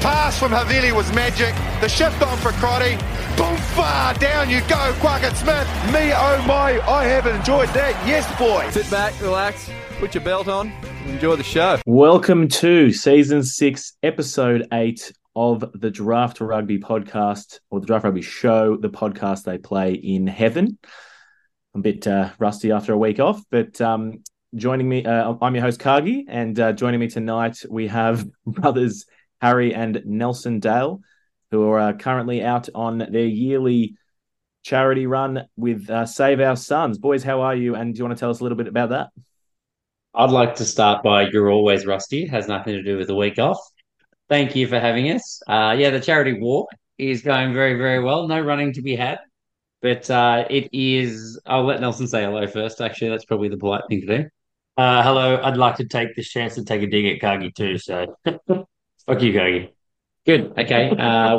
pass from Havili was magic. The shift on for Crotty. Boom, far down you go, Quackett Smith. Me, oh my, I haven't enjoyed that. Yes, boy. Sit back, relax, put your belt on, enjoy the show. Welcome to Season 6, Episode 8 of the Draft Rugby Podcast, or the Draft Rugby Show, the podcast they play in heaven. I'm a bit rusty after a week off, but... joining me, I'm your host Cargie, and joining me tonight we have brothers Harry and Nelson Dale, who are currently out on their yearly charity run with Save Our Sons. Boys, how are you? And do you want to tell us a little bit about that? I'd like to start by "You're always rusty." It has nothing to do with the week off. Thank you for having us. The charity walk is going very, very well. No running to be had, but it is. I'll let Nelson say hello first. Actually, that's probably the polite thing to do. Hello, I'd like to take this chance to take a dig at Cargie too, so fuck you, Cargie. Good, okay.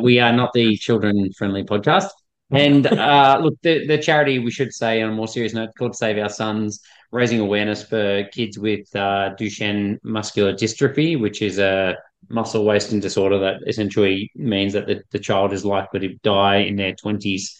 We are not the children-friendly podcast. And look, the charity, we should say on a more serious note, called Save Our Sons, raising awareness for kids with Duchenne muscular dystrophy, which is a muscle wasting disorder that essentially means that the child is likely to die in their 20s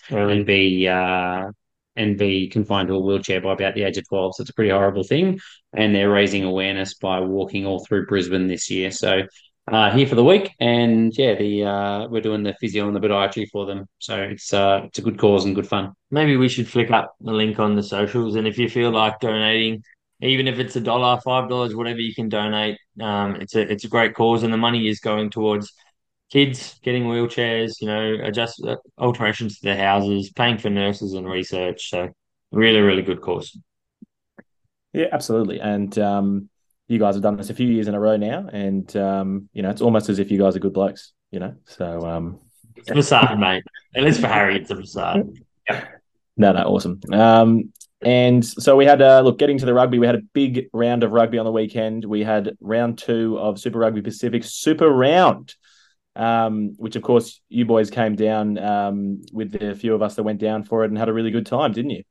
and be confined to a wheelchair by about the age of 12. So it's a pretty horrible thing. And they're raising awareness by walking all through Brisbane this year. So here for the week. And, yeah, we're doing the physio and the podiatry for them. So it's a good cause and good fun. Maybe we should flick up the link on the socials. And if you feel like donating, even if it's $1, $5, whatever you can donate, it's a great cause. And the money is going towards kids getting wheelchairs, adjust alterations to their houses, paying for nurses and research. So really, really good cause. Yeah, absolutely. And you guys have done this a few years in a row now. And, it's almost as if you guys are good blokes, So it's a facade, mate. At least for Harry, it's a facade. Yeah. No, awesome. And so we had, getting to the rugby, we had a big round of rugby on the weekend. We had round 2 of Super Rugby Pacific, Super Round. Which, of course, you boys came down with the few of us that went down for it and had a really good time, didn't you?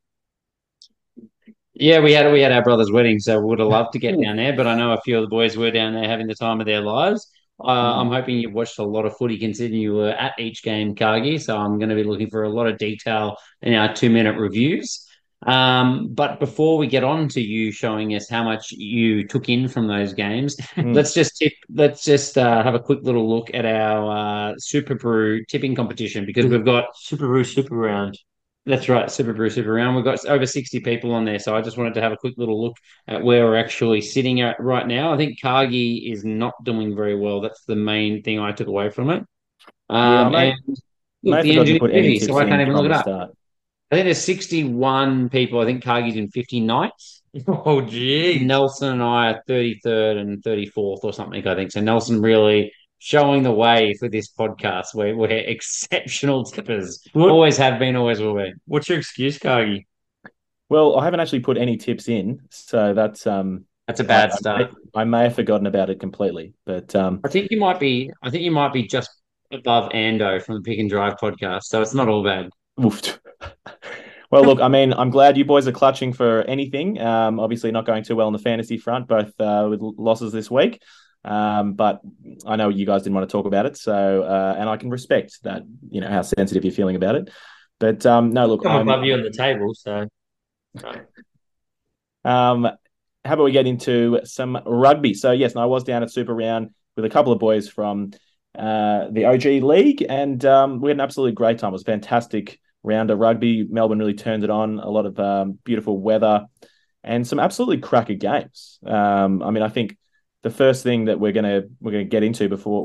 Yeah, we had our brother's wedding, so we would have loved to get down there, but I know a few of the boys were down there having the time of their lives. I'm hoping you've watched a lot of footy considering you were at each game, Cargie, so I'm going to be looking for a lot of detail in our 2-minute reviews. But before we get on to you showing us how much you took in from those games, let's just have a quick little look at our Super Brew tipping competition, because we've got Super Brew Super Round. That's right, Super Brew Super Round. We've got over 60 people on there, so I just wanted to have a quick little look at where we're actually sitting at right now. I think Cargie is not doing very well. That's the main thing I took away from it. The engine is heavy, so I can't even look it up. I think there's 61 people. I think Cargie's in 59th. Oh, gee. Nelson and I are 33rd and 34th or something, I think. So Nelson really showing the way for this podcast. We're exceptional tippers. Always have been, always will be. What's your excuse, Cargie? Well, I haven't actually put any tips in, so that's a bad start. I may have forgotten about it completely, but I think you might be just above Ando from the Pick and Drive podcast, so it's not all bad. Oof. Well, look, I mean, I'm glad you boys are clutching for anything. Obviously not going too well on the fantasy front, both with losses this week. But I know you guys didn't want to talk about it. So, and I can respect that, how sensitive you're feeling about it. But no, look. I love you on the table, so. How about we get into some rugby? So, yes, I was down at Super Round with a couple of boys from the OG League, and we had an absolutely great time. It was fantastic. Round of rugby, Melbourne really turned it on. A lot of beautiful weather and some absolutely cracker games. I think the first thing that we're gonna get into before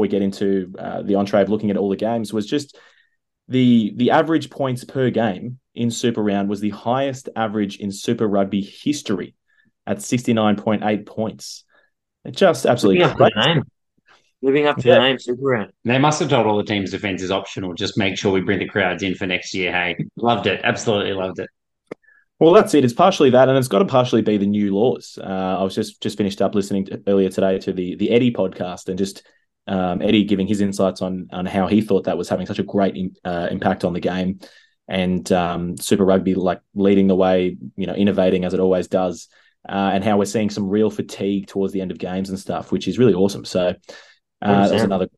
we get into the entree of looking at all the games was just the average points per game in Super Round was the highest average in Super Rugby history at 69.8 points. It just absolutely crazy. Living up to the name, Super Round. They must have told all the teams defence is optional. Just make sure we bring the crowds in for next year, hey. Loved it. Absolutely loved it. Well, that's it. It's partially that, and it's got to partially be the new laws. I was just finished up listening earlier today to the Eddie podcast, and just Eddie giving his insights on how he thought that was having such a great impact on the game, and Super Rugby leading the way, innovating as it always does, and how we're seeing some real fatigue towards the end of games and stuff, which is really awesome. So... It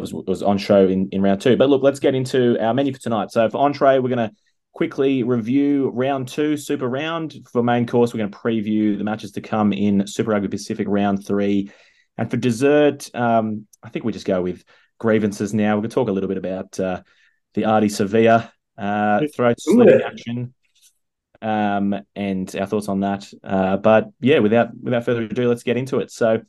was on show in round two. But look, let's get into our menu for tonight. So for entree, we're going to quickly review round two, Super Round. For main course, we're going to preview the matches to come in Super Rugby Pacific round three. And for dessert, I think we just go with grievances now. We're going to talk a little bit about the Ardie Savea throat slit action and our thoughts on that. But yeah, without further ado, let's get into it. So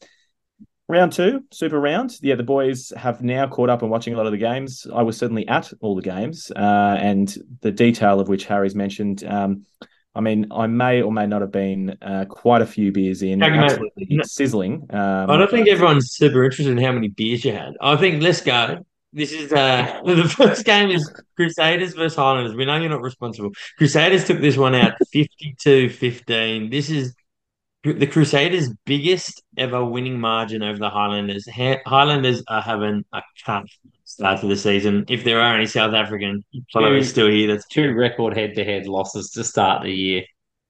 round two, Super Round. Yeah, the boys have now caught up on watching a lot of the games. I was certainly at all the games, and the detail of which Harry's mentioned. I mean, I may or may not have been quite a few beers in, sizzling. I don't think everyone's super interested in how many beers you had. I think, let's go. This is the first game is Crusaders versus Highlanders. We know you're not responsible. Crusaders took this one out 52-15. This is the Crusaders' biggest ever winning margin over the Highlanders. Highlanders are having a tough start to the season. If there are any South African players still here, that's two record head-to-head losses to start the year.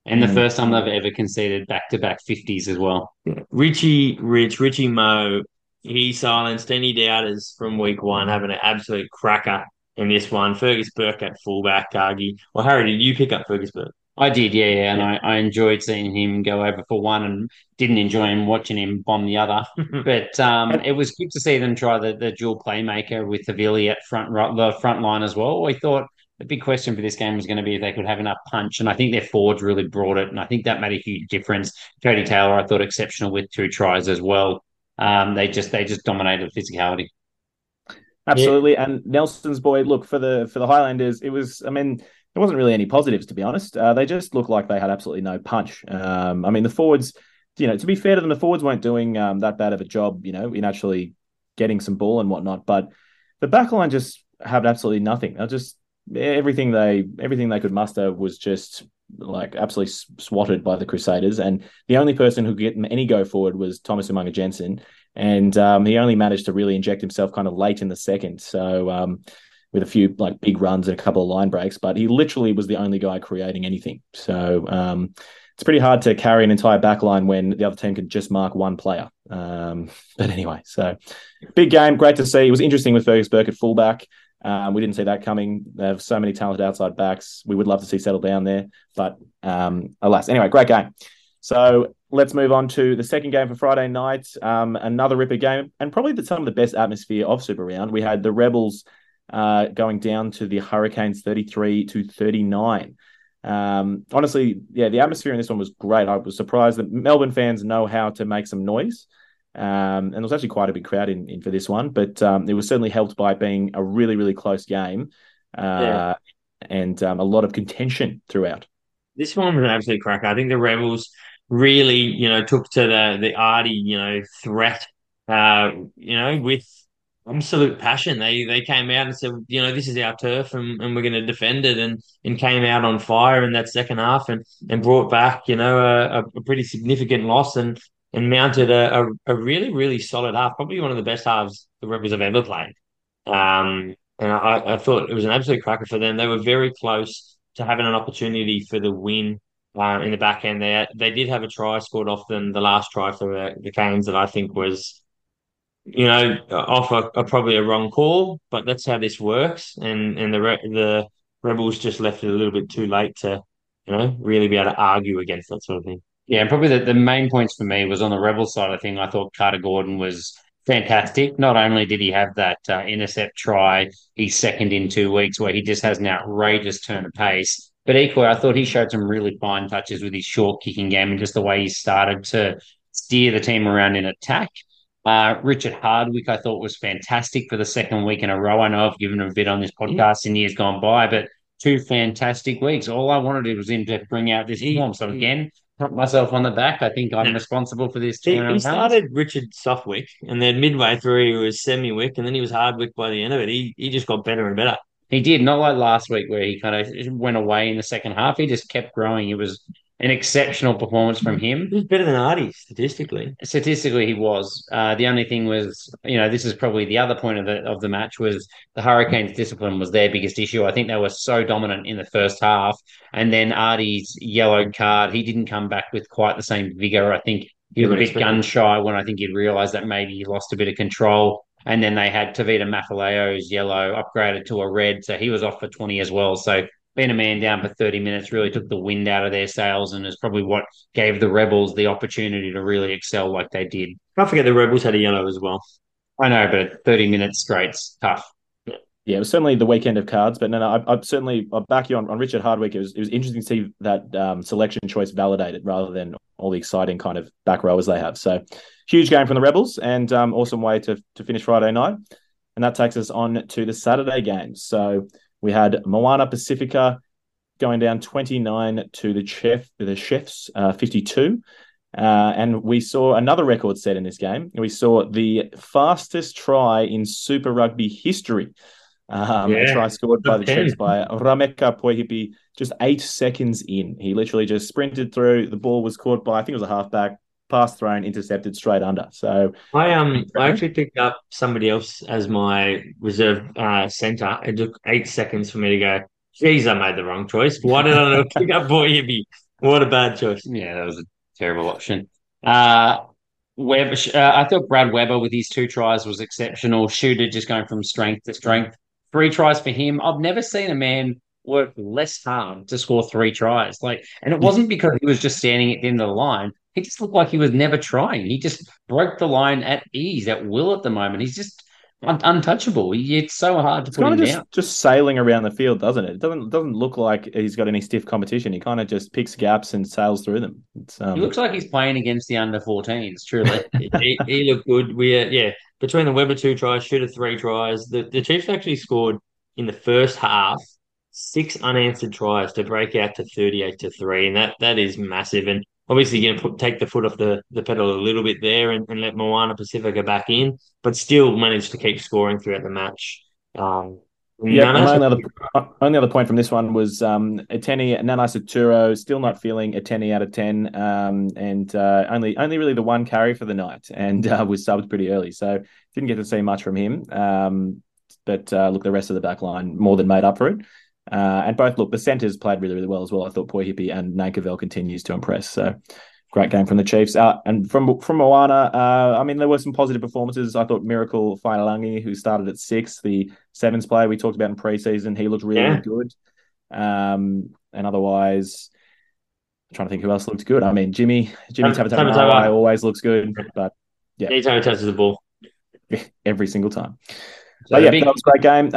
And the first time they've ever conceded back-to-back 50s as well. Yeah. Richie Moe, he silenced any doubters from week one, having an absolute cracker in this one. Fergus Burke at fullback, Cargie. Well, Harry, did you pick up Fergus Burke? I did, yeah. I enjoyed seeing him go over for one and didn't enjoy him watching him bomb the other. But it was good to see them try the dual playmaker with Havili at the front line as well. I thought the big question for this game was going to be if they could have enough punch, and I think their forwards really brought it, and I think that made a huge difference. Cody Taylor, I thought, exceptional with two tries as well. They just dominated physicality. Absolutely, yeah. And Nelson's boy, look, for the Highlanders, it was, I mean, there wasn't really any positives, to be honest. They just looked like they had absolutely no punch. I mean, the forwards, you know, to be fair to them, the forwards weren't doing that bad of a job, you know, in actually getting some ball and whatnot. But the backline just had absolutely nothing. They just everything they could muster was just like absolutely swatted by the Crusaders. And the only person who could get them any go forward was Thomas Umanga Jensen, and he only managed to really inject himself kind of late in the second. So. With a few like big runs and a couple of line breaks, but he literally was the only guy creating anything. So it's pretty hard to carry an entire back line when the other team can just mark one player. But anyway, so big game, great to see. It was interesting with Fergus Burke at fullback. We didn't see that coming. They have so many talented outside backs. We would love to see settle down there, but alas. Anyway, great game. So let's move on to the second game for Friday night. Another ripper game, and probably some of the best atmosphere of Super Round. We had the Rebels going down to the Hurricanes 33-39. Honestly, yeah, the atmosphere in this one was great. I was surprised that Melbourne fans know how to make some noise. And there was actually quite a big crowd in for this one, but it was certainly helped by being a really, really close game and a lot of contention throughout. This one was an absolute cracker. I think the Rebels really, you know, took to the Ardie, you know, threat, you know, with absolute passion. They came out and said, you know, this is our turf and we're going to defend it, and came out on fire in that second half and brought back, you know, a pretty significant loss and mounted a really, really solid half, probably one of the best halves the Rebels have ever played. And I thought it was an absolute cracker for them. They were very close to having an opportunity for the win in the back end. They did have a try scored off them, the last try for the Canes, that I think was, you know, off a probably a wrong call, but that's how this works. And the Rebels just left it a little bit too late to, you know, really be able to argue against that sort of thing. Yeah, and probably the main points for me was on the Rebels side of thing. I thought Carter Gordon was fantastic. Not only did he have that intercept try, his second in 2 weeks, where he just has an outrageous turn of pace. But equally, I thought he showed some really fine touches with his short kicking game and just the way he started to steer the team around in attack. Richard Hardwick, I thought, was fantastic for the second week in a row. I know I've given him a bit on this podcast in years gone by, but two fantastic weeks. All I wanted was him to bring out this form. So again, put myself on the back. I think I'm responsible for this. He started Richard Softwick, and then midway through he was Semiwick, and then he was Hardwick by the end of it. He just got better and better. He did, not like last week where he kind of went away in the second half. He just kept growing. It was an exceptional performance from him. He was better than Ardie, statistically. Statistically, he was. The only thing was, you know, this is probably the other point of the match, was the Hurricanes' discipline was their biggest issue. I think they were so dominant in the first half. And then Ardie's yellow card, he didn't come back with quite the same vigour. I think He was a bit gun shy when I think he'd realised that maybe he lost a bit of control. And then they had Tavita Mafaleo's yellow upgraded to a red, so he was off for 20 as well. So being a man down for 30 minutes really took the wind out of their sails and is probably what gave the Rebels the opportunity to really excel like they did. Don't forget the Rebels had a yellow as well. I know, but 30 minutes straight's tough. Yeah, it was certainly the weekend of cards, but no, I back you on Richard Hardwick. It was interesting to see that selection choice validated rather than all the exciting kind of back rowers they have. So huge game from the Rebels and awesome way to finish Friday night. And that takes us on to the Saturday games. So we had Moana Pacifica going down 29 to the Chiefs 52. And we saw another record set in this game. We saw the fastest try in Super Rugby history. A try scored by the Chiefs by Rameka Poihipi just 8 seconds in. He literally just sprinted through. The ball was caught by, I think it was a halfback, pass thrown, intercepted straight under. So I actually picked up somebody else as my reserve centre. It took 8 seconds for me to go, geez, I made the wrong choice. Why did I not pick up Poihipi? What a bad choice. Yeah, that was a terrible option. Weber, I thought Brad Weber with his 2 tries was exceptional. Shooter just going from strength to strength. 3 tries for him. I've never seen a man work less hard to score 3 tries. And it wasn't because he was just standing at the end of the line. He just looked like he was never trying. He just broke the line at ease, at will at the moment. He's just untouchable. It's so hard to put him down. Just sailing around the field, doesn't it? It doesn't look like he's got any stiff competition. He kind of just picks gaps and sails through them. He looks like he's playing against the under-14s, truly. he looked good. Between the Weber 2 tries, Shooter 3 tries, the Chiefs actually scored in the first half 6 unanswered tries to break out to 38-3, and that is massive. And obviously, take the foot off the pedal a little bit there and let Moana Pacifica back in, but still managed to keep scoring throughout the match. Only other point from this one was Eteni Nana Saturo, still not feeling a 10 out of 10, and only really the one carry for the night and was subbed pretty early. So didn't get to see much from him. But look, the rest of the back line more than made up for it. The centres played really, really well as well. I thought Poihipi and Nankivell continues to impress. So great game from the Chiefs. And from Moana, there were some positive performances. I thought Miracle Fainalangi, who started at 6, the sevens player we talked about in pre-season, he looked really good. And otherwise, I'm trying to think who else looked good. I mean, Jimmy Tavatavai always looks good. But yeah, anytime he touches the ball. Every single time. So that was a great game.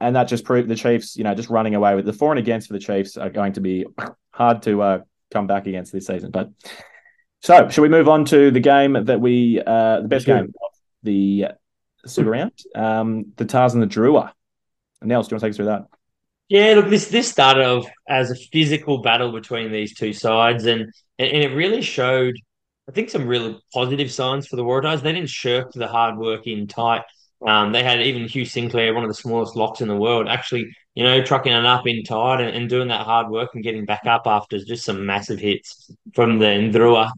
And that just proved the Chiefs, just running away with the for and against for the Chiefs are going to be hard to come back against this season. But so should we move on to the game that we, the best game of the Super Round, the Tars and the Drua. Nels, do you want to take us through that? Yeah, look, this started off as a physical battle between these two sides. And it really showed, I think, some really positive signs for the Waratahs. They didn't shirk the hard work in tight. They had even Hugh Sinclair, one of the smallest locks in the world, actually, trucking it up in tight and doing that hard work and getting back up after just some massive hits from the Ndrua.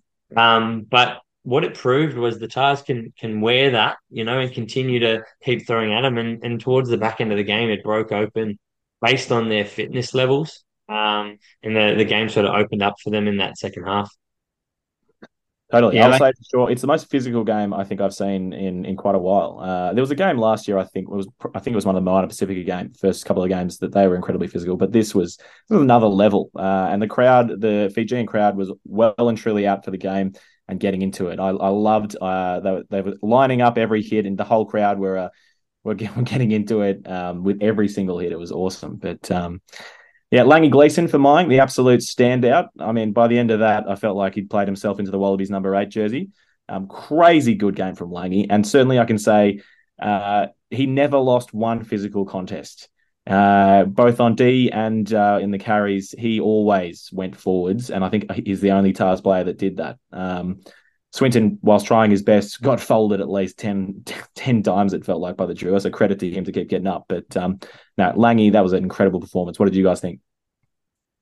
But what it proved was the Tars can wear that, and continue to keep throwing at them. And towards the back end of the game, it broke open based on their fitness levels. And the game sort of opened up for them in that second half. Totally. Yeah, I'll say for sure it's the most physical game I think I've seen in quite a while. There was a game last year, I think it was one of the minor Pacifica games, first couple of games that they were incredibly physical, but this was another level. And the crowd, the Fijian crowd, was well and truly out for the game and getting into it. I loved they were lining up every hit and the whole crowd were getting into it with every single hit. It was awesome. But yeah, Langy Gleeson for mine, the absolute standout. I mean, by the end of that, I felt like he'd played himself into the Wallabies number 8 jersey. Crazy good game from Langy. And certainly I can say he never lost one physical contest. Both on D and in the carries, he always went forwards. And I think he's the only Tars player that did that. Swinton, whilst trying his best, got folded at least 10 times, it felt like, by the Drua. So credit to him to keep getting up. But Langy, that was an incredible performance. What did you guys think?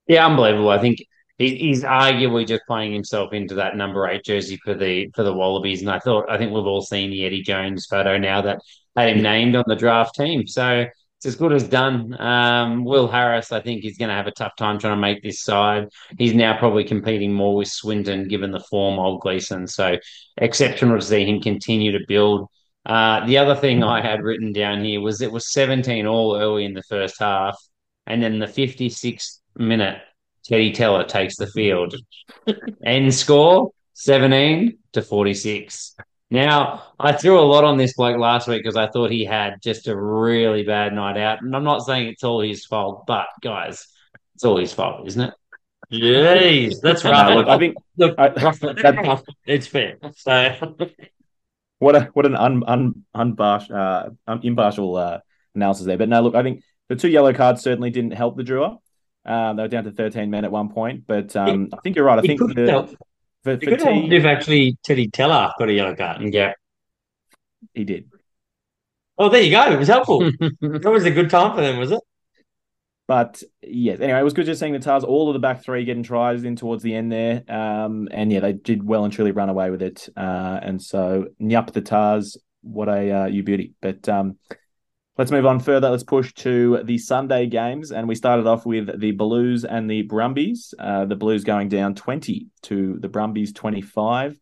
Yeah, unbelievable. I think he's arguably just playing himself into that number 8 jersey for the Wallabies. And I think we've all seen the Eddie Jones photo now that had him named on the draft team. So it's as good as done. Will Harris, I think, is going to have a tough time trying to make this side. He's now probably competing more with Swinton, given the form of Gleeson. So exceptional to see him continue to build. The other thing I had written down here was it was 17 all early in the first half, and then the 56th minute, Teddy Teller takes the field. End score, 17-46. Now, I threw a lot on this bloke last week because I thought he had just a really bad night out. And I'm not saying it's all his fault, but, guys, it's all his fault, isn't it? Jeez, that's right. No, look, I think it's fair. So, What an impartial analysis there. But, no, look, I think the two yellow cards certainly didn't help the drawer. They were down to 13 men at one point. But I think you're right. I think It could have helped if Teddy Teller got a yellow card. Yeah. He did. Oh, there you go. It was helpful. That was a good time for them, was it? But, yes. Anyway, it was good just seeing the Tars, all of the back three getting tries in towards the end there. And, yeah, they did well and truly run away with it. And so, nyup the Tars. What a you beauty. But let's move on further. Let's push to the Sunday games. And we started off with the Blues and the Brumbies. The Blues going down 20 to the Brumbies 25.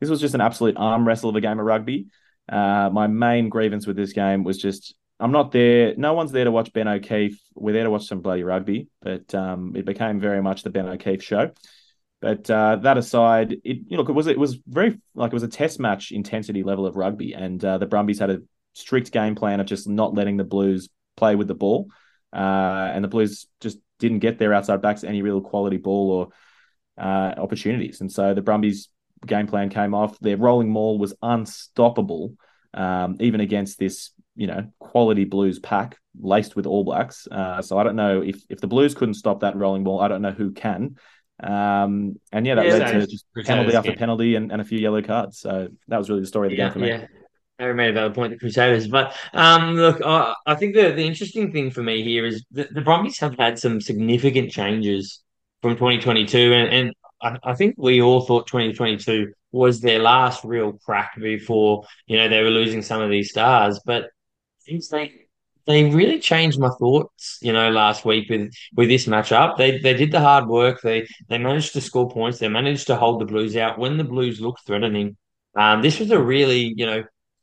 This was just an absolute arm wrestle of a game of rugby. My main grievance with this game was just, I'm not there. No one's there to watch Ben O'Keefe. We're there to watch some bloody rugby. But it became very much the Ben O'Keefe show. But that aside, it was a test match intensity level of rugby. And the Brumbies had a strict game plan of just not letting the Blues play with the ball. And the Blues just didn't get their outside backs any real quality ball or opportunities. And so the Brumbies game plan came off. Their rolling maul was unstoppable, even against this, quality Blues pack laced with All Blacks. So I don't know if the Blues couldn't stop that rolling maul, I don't know who can. That led to just penalty after penalty and a few yellow cards. So that was really the story of the game for me. Yeah. Harry made a valid point, the Crusaders. But, look, I think the interesting thing for me here is the Brumbies have had some significant changes from 2022, and I think we all thought 2022 was their last real crack before, they were losing some of these stars. But since they really changed my thoughts, last week with this matchup. They did the hard work. They managed to score points. They managed to hold the Blues out when the Blues looked threatening. This was a really,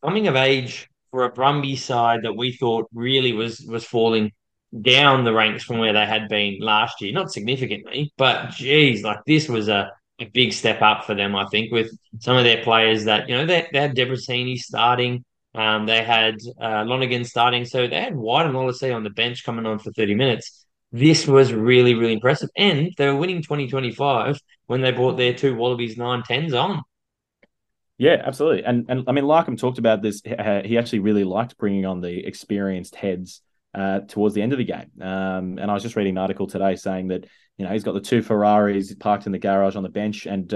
coming of age for a Brumby side that we thought really was falling down the ranks from where they had been last year. Not significantly, but, this was a big step up for them, I think, with some of their players that, they had Debrasini starting. They had Lonergan starting. So they had White and Lollisey on the bench coming on for 30 minutes. This was really, really impressive. And they were winning 20-25 when they brought their two Wallabies 9-10s on. Yeah, absolutely. And I mean, Larkham talked about this. He actually really liked bringing on the experienced heads towards the end of the game. And I was just reading an article today saying that, he's got the two Ferraris parked in the garage on the bench and,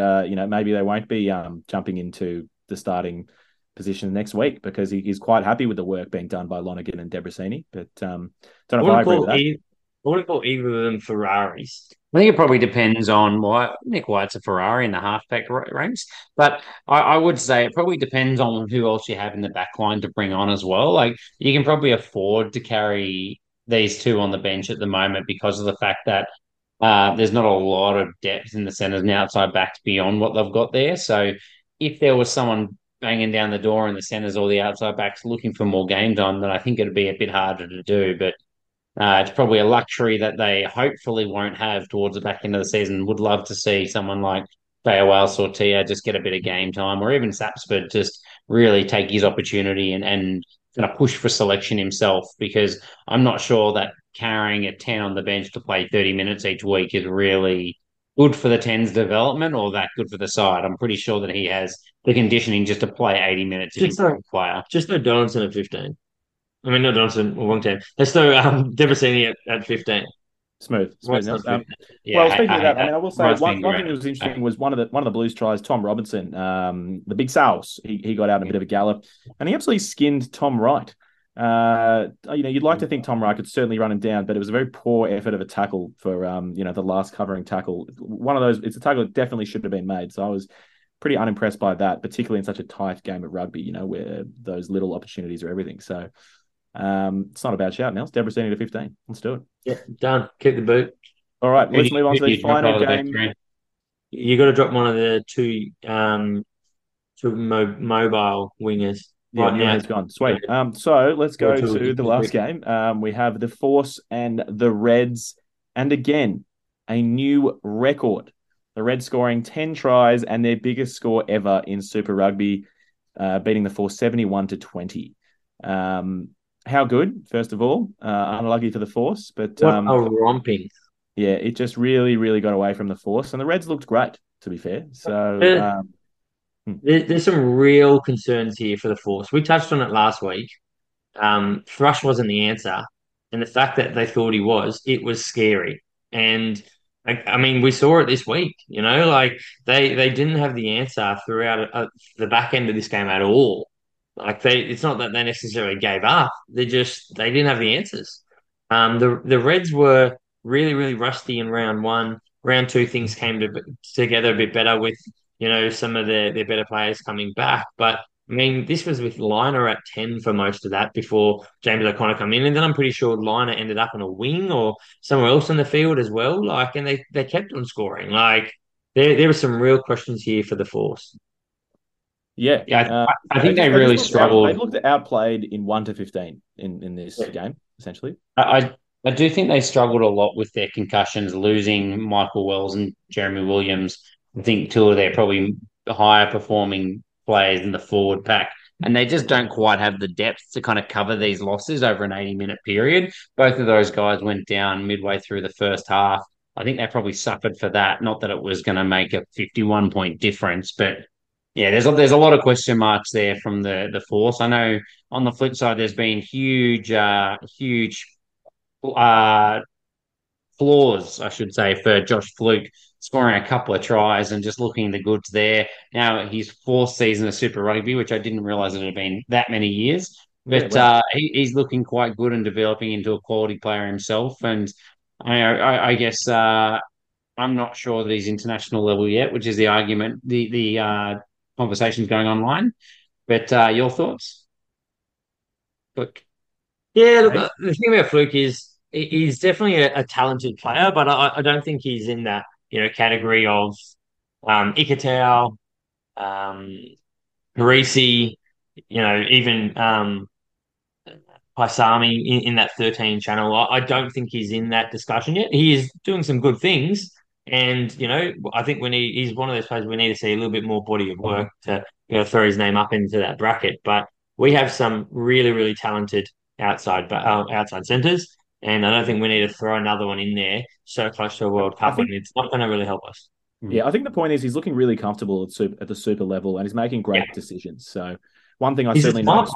maybe they won't be jumping into the starting position next week because he's quite happy with the work being done by Lonergan and Debrasini. But don't know if I agree with that. I wouldn't call either of them Ferraris. I think it probably depends on why Nick White's a Ferrari in the halfback ranks, but I would say it probably depends on who else you have in the back line to bring on as well. Like you can probably afford to carry these two on the bench at the moment because of the fact that there's not a lot of depth in the centres and outside backs beyond what they've got there. So if there was someone banging down the door in the centres or the outside backs looking for more game time, then I think it'd be a bit harder to do, but it's probably a luxury that they hopefully won't have towards the back end of the season. Would love to see someone like Bay of Wales or Tia just get a bit of game time, or even Sapsford just really take his opportunity and kind of push for selection himself, because I'm not sure that carrying a 10 on the bench to play 30 minutes each week is really good for the 10's development or that good for the side. I'm pretty sure that he has the conditioning just to play 80 minutes. Just no Donaldson at 15. I mean, not Donaldson, wrong team. There's no Debrasini at 15. Smooth. Well, speaking of that, I will say one thing that was interesting was one of the Blues tries, Tom Robinson, the big sales. He got out in a bit of a gallop, and he absolutely skinned Tom Wright. You'd like to think Tom Wright could certainly run him down, but it was a very poor effort of a tackle for the last covering tackle. One of those, it's a tackle that definitely should have been made. So I was pretty unimpressed by that, particularly in such a tight game of rugby. Where those little opportunities are everything. So. It's not a bad shout, Nels. Deborah's seen it at 15. Let's do it. Yeah, done. Keep the boot. All right, let's move on to the final game. You got to drop one of the two mobile wingers. Right, yeah, now it's gone. Sweet. So let's go to the last game. We have the Force and the Reds, and again a new record. The Reds scoring 10 tries and their biggest score ever in Super Rugby, beating the Force 71-20. How good? First of all, unlucky for the Force, but what a romping. Yeah, it just really, really got away from the Force, and the Reds looked great, to be fair. So there's some real concerns here for the Force. We touched on it last week. Thrush wasn't the answer, and the fact that they thought he was, it was scary. And I mean, we saw it this week. You know, like they didn't have the answer throughout the back end of this game at all. Like it's not that they necessarily gave up. They didn't have the answers. The Reds were really, really rusty in round one. Round two, things came together a bit better with, you know, some of their better players coming back. But, I mean, this was with Liner at 10 for most of that before James O'Connor come in. And then I'm pretty sure Liner ended up on a wing or somewhere else in the field as well. Like, and they kept on scoring. Like, there were some real questions here for the Force. Yeah. I think they really struggled. They looked outplayed in 1-15 in this game, essentially. I do think they struggled a lot with their concussions, losing Michael Wells and Jeremy Williams. I think two of their probably higher performing players in the forward pack. And they just don't quite have the depth to kind of cover these losses over an 80-minute period. Both of those guys went down midway through the first half. I think they probably suffered for that. Not that it was going to make a 51-point difference, but yeah, there's a lot of question marks there from the Force. I know on the flip side, there's been huge flaws, I should say, for Josh Fluke, scoring a couple of tries and just looking the goods there. Now his fourth season of Super Rugby, which I didn't realise it had been that many years, but he's looking quite good and developing into a quality player himself. And I guess I'm not sure that he's international level yet, which is the argument, the conversations going online. But your thoughts? Look. Yeah, look, the thing about Fluke is he's definitely a talented player, but I don't think he's in that, you know, category of Iketau, Parisi, you know, even Paisami in that 13 channel. I don't think he's in that discussion yet. He is doing some good things, and, you know, I think when he's one of those players, we need to see a little bit more body of work to, you know, throw his name up into that bracket. But we have some really, really talented outside centres, and I don't think we need to throw another one in there so close to a World Cup, and it's not going to really help us. Yeah, I think the point is he's looking really comfortable at the super level, and he's making great decisions. So one thing he's certainly noticed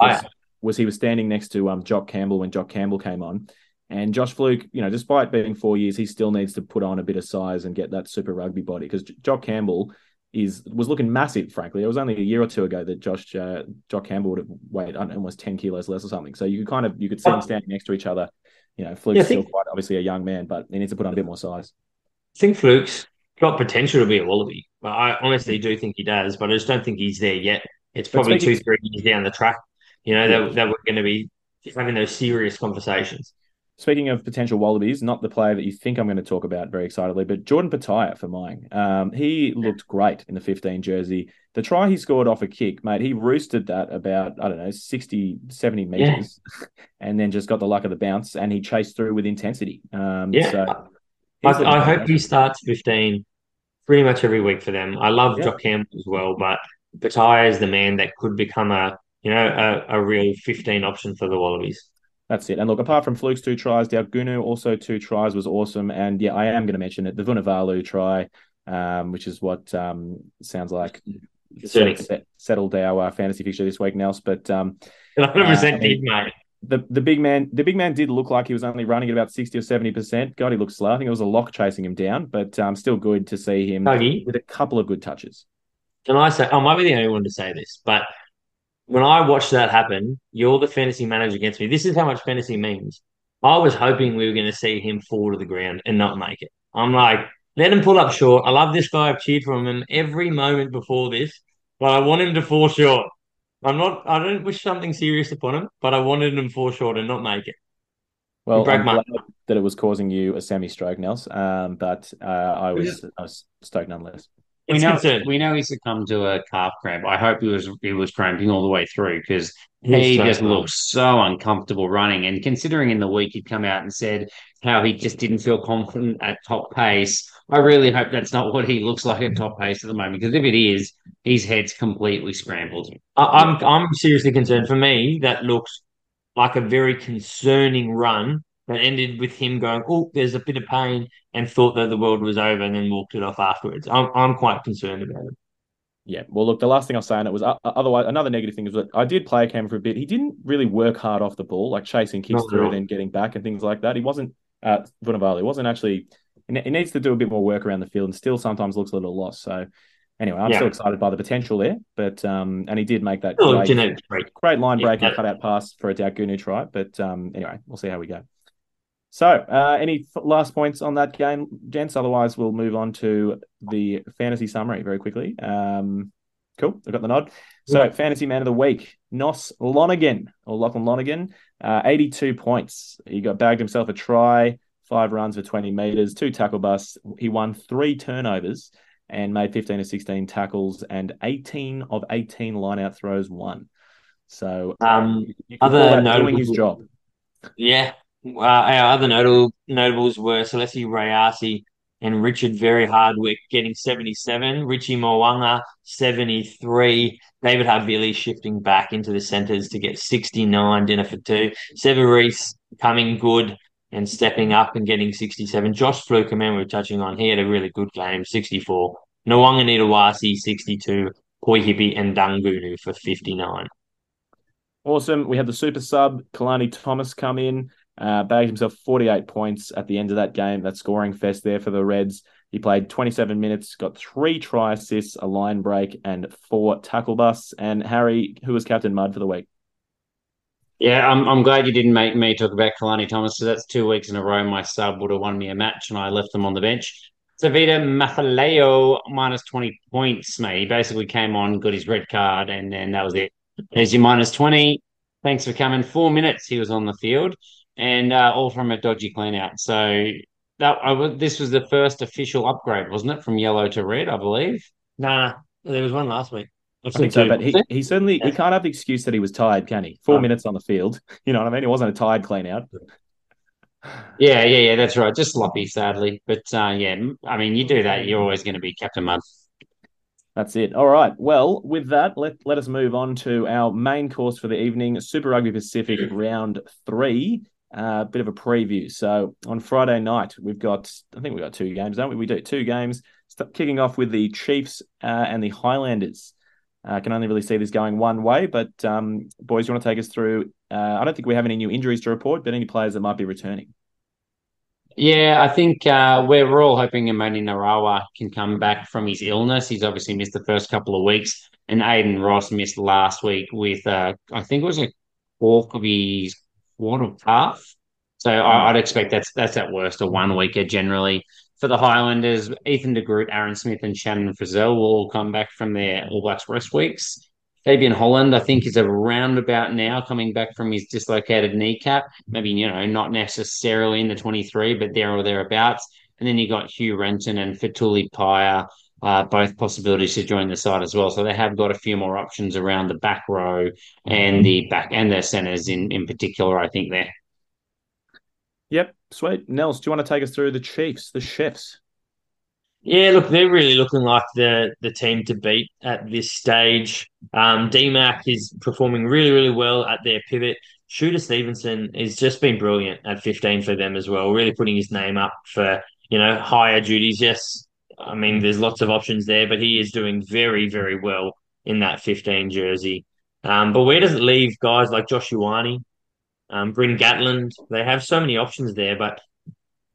was he was standing next to Jock Campbell when Jock Campbell came on, and Josh Fluke, you know, despite being 4 years, he still needs to put on a bit of size and get that Super Rugby body, because Jock Campbell was looking massive, frankly. It was only a year or two ago that Jock Campbell would have weighed almost 10 kilos less or something. So you could see them standing next to each other. You know, Fluke's still quite obviously a young man, but he needs to put on a bit more size. I think Fluke's got potential to be a Wallaby. Well, I honestly do think he does, but I just don't think he's there yet. It's probably 2-3 years down the track, you know, that we're going to be having those serious conversations. Speaking of potential Wallabies, not the player that you think I'm going to talk about very excitedly, but Jordan Pataya for mine. He looked great in the 15 jersey. The try he scored off a kick, mate, he roosted that about, I don't know, 60, 70 metres, and then just got the luck of the bounce, and he chased through with intensity. So I hope he starts 15 pretty much every week for them. I love Jock Campbell as well, but Pataya is the man that could become a real 15 option for the Wallabies. That's it. And look, apart from Fluke's two tries, Dalgunu also two tries was awesome. And yeah, I am going to mention it. The Vunivalu try, which is what sounds like settled our fantasy fixture this week, Nels. But 100% did, mate. The big man did look like he was only running at about 60 or 70%. God, he looked slow. I think it was a lock chasing him down, but still good to see him with a couple of good touches. Can I say, I might be the only one to say this, but when I watched that happen, you're the fantasy manager against me. This is how much fantasy means. I was hoping we were going to see him fall to the ground and not make it. I'm like, let him pull up short. I love this guy. I've cheered for him every moment before this, but I want him to fall short. I don't wish something serious upon him, but I wanted him foreshort and not make it. Well, I'm glad that it was causing you a semi-stroke, Nels. I was stoked nonetheless. We know he succumbed to a calf cramp. I hope he was cramping all the way through because he just looked so uncomfortable running. And considering in the week he'd come out and said how he just didn't feel confident at top pace, I really hope that's not what he looks like at top pace at the moment. Because if it is, his head's completely scrambled. I'm seriously concerned. For me, that looks like a very concerning run that ended with him going, oh, there's a bit of pain, and thought that the world was over and then walked it off afterwards. I'm quite concerned about it. Yeah, well, look, the last thing I'll say on it was otherwise another negative thing is that I did play Cam for a bit. He didn't really work hard off the ball, like chasing kicks through and then getting back and things like that. He wasn't, Vunavali wasn't actually, he needs to do a bit more work around the field and still sometimes looks a little lost. So anyway, I'm still excited by the potential there, but and he did make that great line break and cutout pass for a Dalgunu try. But anyway, we'll see how we go. So any last points on that game, gents? Otherwise, we'll move on to the fantasy summary very quickly. Cool, I got the nod. So fantasy man of the week, Lachlan Lonergan, 82 points. He bagged himself a try, 5 runs for 20 metres, 2 tackle busts. He won 3 turnovers and made 15 of 16 tackles and 18 of 18 line-out throws won. So doing his job. Yeah. Our other notables were Selesi Rayasi and Richard Very Hardwick getting 77, Richie Mawanga 73, David Harvili shifting back into the centres to get 69, dinner for 2, Severis coming good and stepping up and getting 67. Josh Fluke, a man we were touching on, he had a really good game, 64. Nwanga Nitawasi, 62. Poihipi and Dalgunu for 59. Awesome. We had the super sub, Kalani Thomas, come in, bagged himself 48 points at the end of that game, that scoring fest there for the Reds. He played 27 minutes, got 3 try assists, a line break, and 4 tackle busts. And Harry, who was Captain Mud for the week? Yeah, I'm glad you didn't make me talk about Kalani Thomas. So that's 2 weeks in a row. My sub would have won me a match, and I left them on the bench. Savita Mathaleo, minus 20 points, mate. He basically came on, got his red card, and then that was it. There's your minus 20. Thanks for coming. 4 minutes he was on the field, and all from a dodgy clean-out. So this was the first official upgrade, wasn't it, from yellow to red, I believe? Nah, there was one last week. I think so, but he certainly he can't have the excuse that he was tired, can he? 4 minutes on the field. You know what I mean? It wasn't a tired clean out. Yeah, that's right. Just sloppy, sadly. But, yeah, I mean, you do that, you're always going to be Captain Mud. That's it. All right. Well, with that, let us move on to our main course for the evening, Super Rugby Pacific Round 3. A bit of a preview. So on Friday night, we've got 2 games, don't we? We do 2 games, kicking off with the Chiefs and the Highlanders. I can only really see this going one way, but boys, you want to take us through? I don't think we have any new injuries to report, but any players that might be returning. Yeah, I think we're all hoping Imani Narawa can come back from his illness. He's obviously missed the first couple of weeks, and Aiden Ross missed last week with, I think it was a fork of his quarter calf. So I'd expect that's at worst a one-weeker generally. For the Highlanders, Ethan de Groot, Aaron Smith and Shannon Frizzell will all come back from their All Blacks rest weeks. Fabian Holland, I think, is around about now coming back from his dislocated kneecap. Maybe, not necessarily in the 23, but there or thereabouts. And then you got Hugh Renton and Fatuli Paya, both possibilities to join the side as well. So they have got a few more options around the back row and their centres in particular, I think, there. Yep, sweet. Nels, do you want to take us through the Chiefs, the Chefs? Yeah, look, they're really looking like the team to beat at this stage. DMAC is performing really, really well at their pivot. Shooter Stevenson has just been brilliant at 15 for them as well, really putting his name up for, higher duties. Yes, I mean, there's lots of options there, but he is doing very, very well in that 15 jersey. But where does it leave guys like Josh Ioane? Bryn Gatland, they have so many options there, but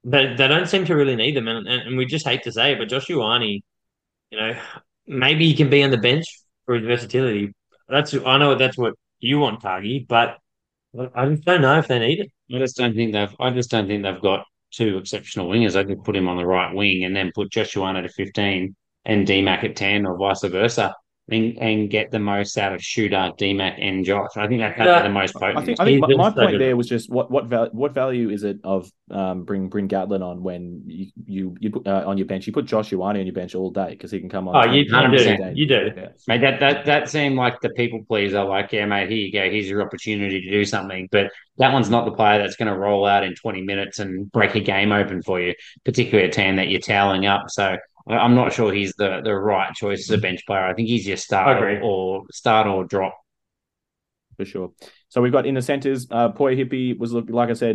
they don't seem to really need them. And we just hate to say it, but Josh Ioane, maybe he can be on the bench for his versatility. I know that's what you want, Cargie, but I just don't know if they need it. I just don't think they've got 2 exceptional wingers. I could put him on the right wing and then put Josh Ioane at 15 and DMAC at 10 or vice versa. and get the most out of Shooter, DMAC, and Josh. I think that's the most potent. I think my point there was just what value is it of bring Gatlin on when you put on your bench? You put Josh Ioane on your bench all day because he can come on. Oh, you do. Yeah. Mate, that seemed like the people pleaser. Like, yeah, mate, here you go. Here's your opportunity to do something. But that one's not the player that's going to roll out in 20 minutes and break a game open for you, particularly a team that you're toweling up. So I'm not sure he's the right choice as a bench player. I think he's your start or drop. For sure. So we've got in the centres, Poihipi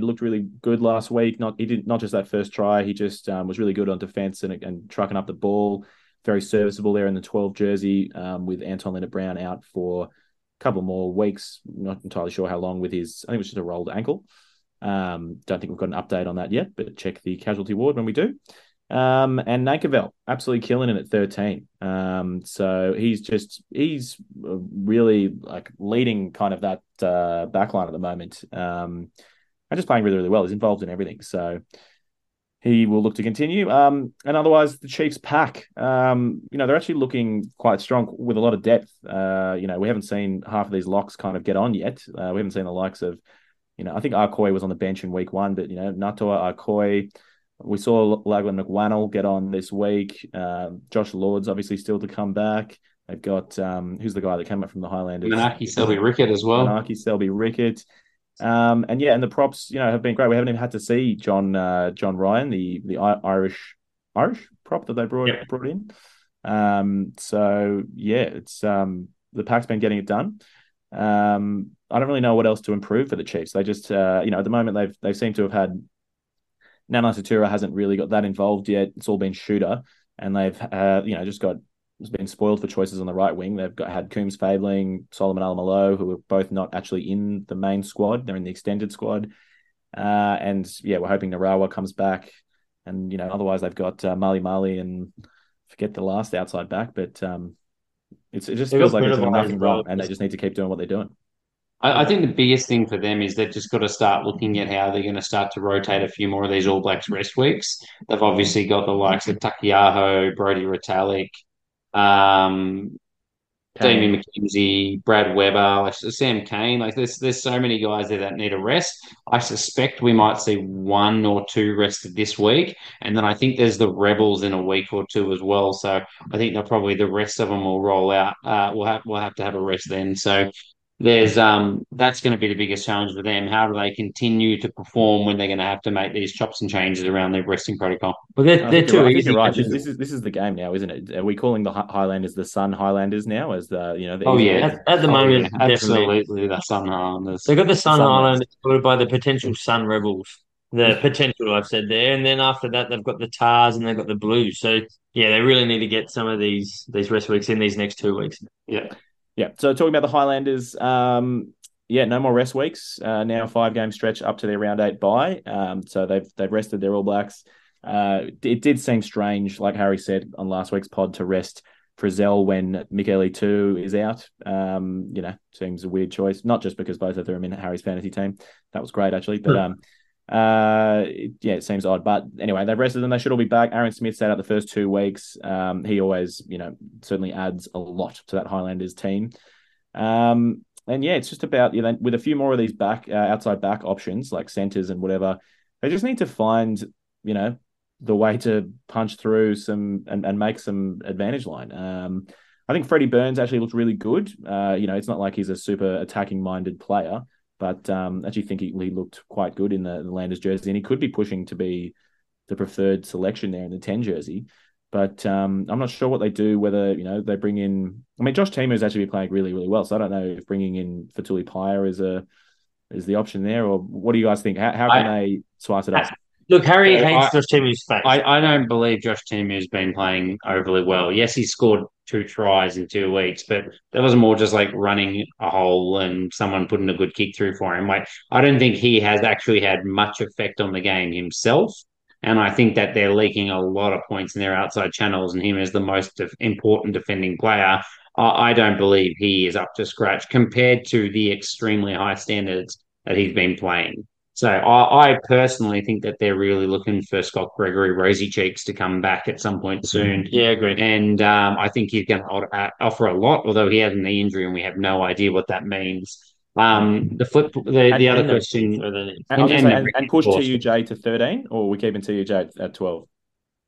looked really good last week. Not just that first try. He just was really good on defence and trucking up the ball. Very serviceable there in the 12 jersey with Anton Leonard-Brown out for a couple more weeks. Not entirely sure how long with his, I think it was just a rolled ankle. Don't think we've got an update on that yet, but check the casualty ward when we do. And Nankervell absolutely killing it at 13. So he's really like leading kind of that backline at the moment, and just playing really, really well. He's involved in everything, so he will look to continue. And otherwise, the Chiefs pack, they're actually looking quite strong with a lot of depth. We haven't seen half of these locks kind of get on yet. We haven't seen the likes of, I think Arkoy was on the bench in week one, but Natua, Arkoy. We saw Lachlan McWannell get on this week. Josh Lord's obviously still to come back. They've got, who's the guy that came up from the Highlanders? Manaki Selby-Rickett as well. And the props, have been great. We haven't even had to see John Ryan, the Irish prop that they brought in. It's the pack's been getting it done. I don't really know what else to improve for the Chiefs. They just, at the moment they seem to have had. Nana Satura hasn't really got that involved yet. It's all been Shooter, and they've been spoiled for choices on the right wing. They've had Coombs Fabling, Solomon Alamalo, who are both not actually in the main squad. They're in the extended squad, and we're hoping Narawa comes back, and otherwise they've got Mali and forget the last outside back, but it just feels like there's nothing wrong, and they just need to keep doing what they're doing. I think the biggest thing for them is they've just got to start looking at how they're going to start to rotate a few more of these All Blacks rest weeks. They've obviously got the likes of Takiaho, Brodie Retallick, Damien McKenzie, Brad Weber, Sam Kane. Like there's so many guys there that need a rest. I suspect we might see one or two rested this week, and then I think there's the Rebels in a week or two as well. So I think they'll probably the rest of them will roll out. We'll have to have a rest then. So. There's that's going to be the biggest challenge for them. How do they continue to perform when they're going to have to make these chops and changes around their resting protocol? But they're too easy. Right. This is the game now, isn't it? Are we calling the Highlanders the Sun Highlanders now? As the at the moment, yeah, absolutely the Sun Highlanders. They've got the Sun Highlanders followed by the potential Sun Rebels. The potential I've said there, and then after that they've got the Tars and they've got the Blues. So yeah, they really need to get some of these rest weeks in these next 2 weeks. Yeah. Yeah, so talking about the Highlanders, no more rest weeks. Now 5-game stretch up to their round 8 bye. So they've rested their All Blacks. It did seem strange, like Harry said on last week's pod, to rest Frizzell when Michele Tu is out. Seems a weird choice. Not just because both of them are in Harry's fantasy team. That was great actually, but it seems odd. But anyway, they've rested them. They should all be back. Aaron Smith sat out the first 2 weeks. He always, certainly adds a lot to that Highlanders team. It's just about, with a few more of these back outside back options like centres and whatever, they just need to find, the way to punch through some and make some advantage line. I think Freddie Burns actually looked really good. It's not like he's a super attacking minded player. But I actually think he looked quite good in the Landers jersey, and he could be pushing to be the preferred selection there in the 10 jersey. But I'm not sure what they do, whether, they bring in... I mean, Josh Teemu's actually been playing really, really well, so I don't know if bringing in Fatuli Paya is the option there, or what do you guys think? How can they slice it up? Look, Harry hates Josh Teemu's face. I don't believe Josh Teemu's been playing overly well. Yes, he scored 2 tries in 2 weeks, but that was more just like running a hole and someone putting a good kick through for him. Like, I don't think he has actually had much effect on the game himself, and I think that they're leaking a lot of points in their outside channels, and him as the most important defending player, I don't believe he is up to scratch compared to the extremely high standards that he's been playing. So I personally think that they're really looking for Scott Gregory Rosy Cheeks to come back at some point soon. Yeah, agreed. And I think he's going to offer a lot, although he has a knee injury and we have no idea what that means. The other question, and push TUJ to 13, or we keeping TUJ at 12?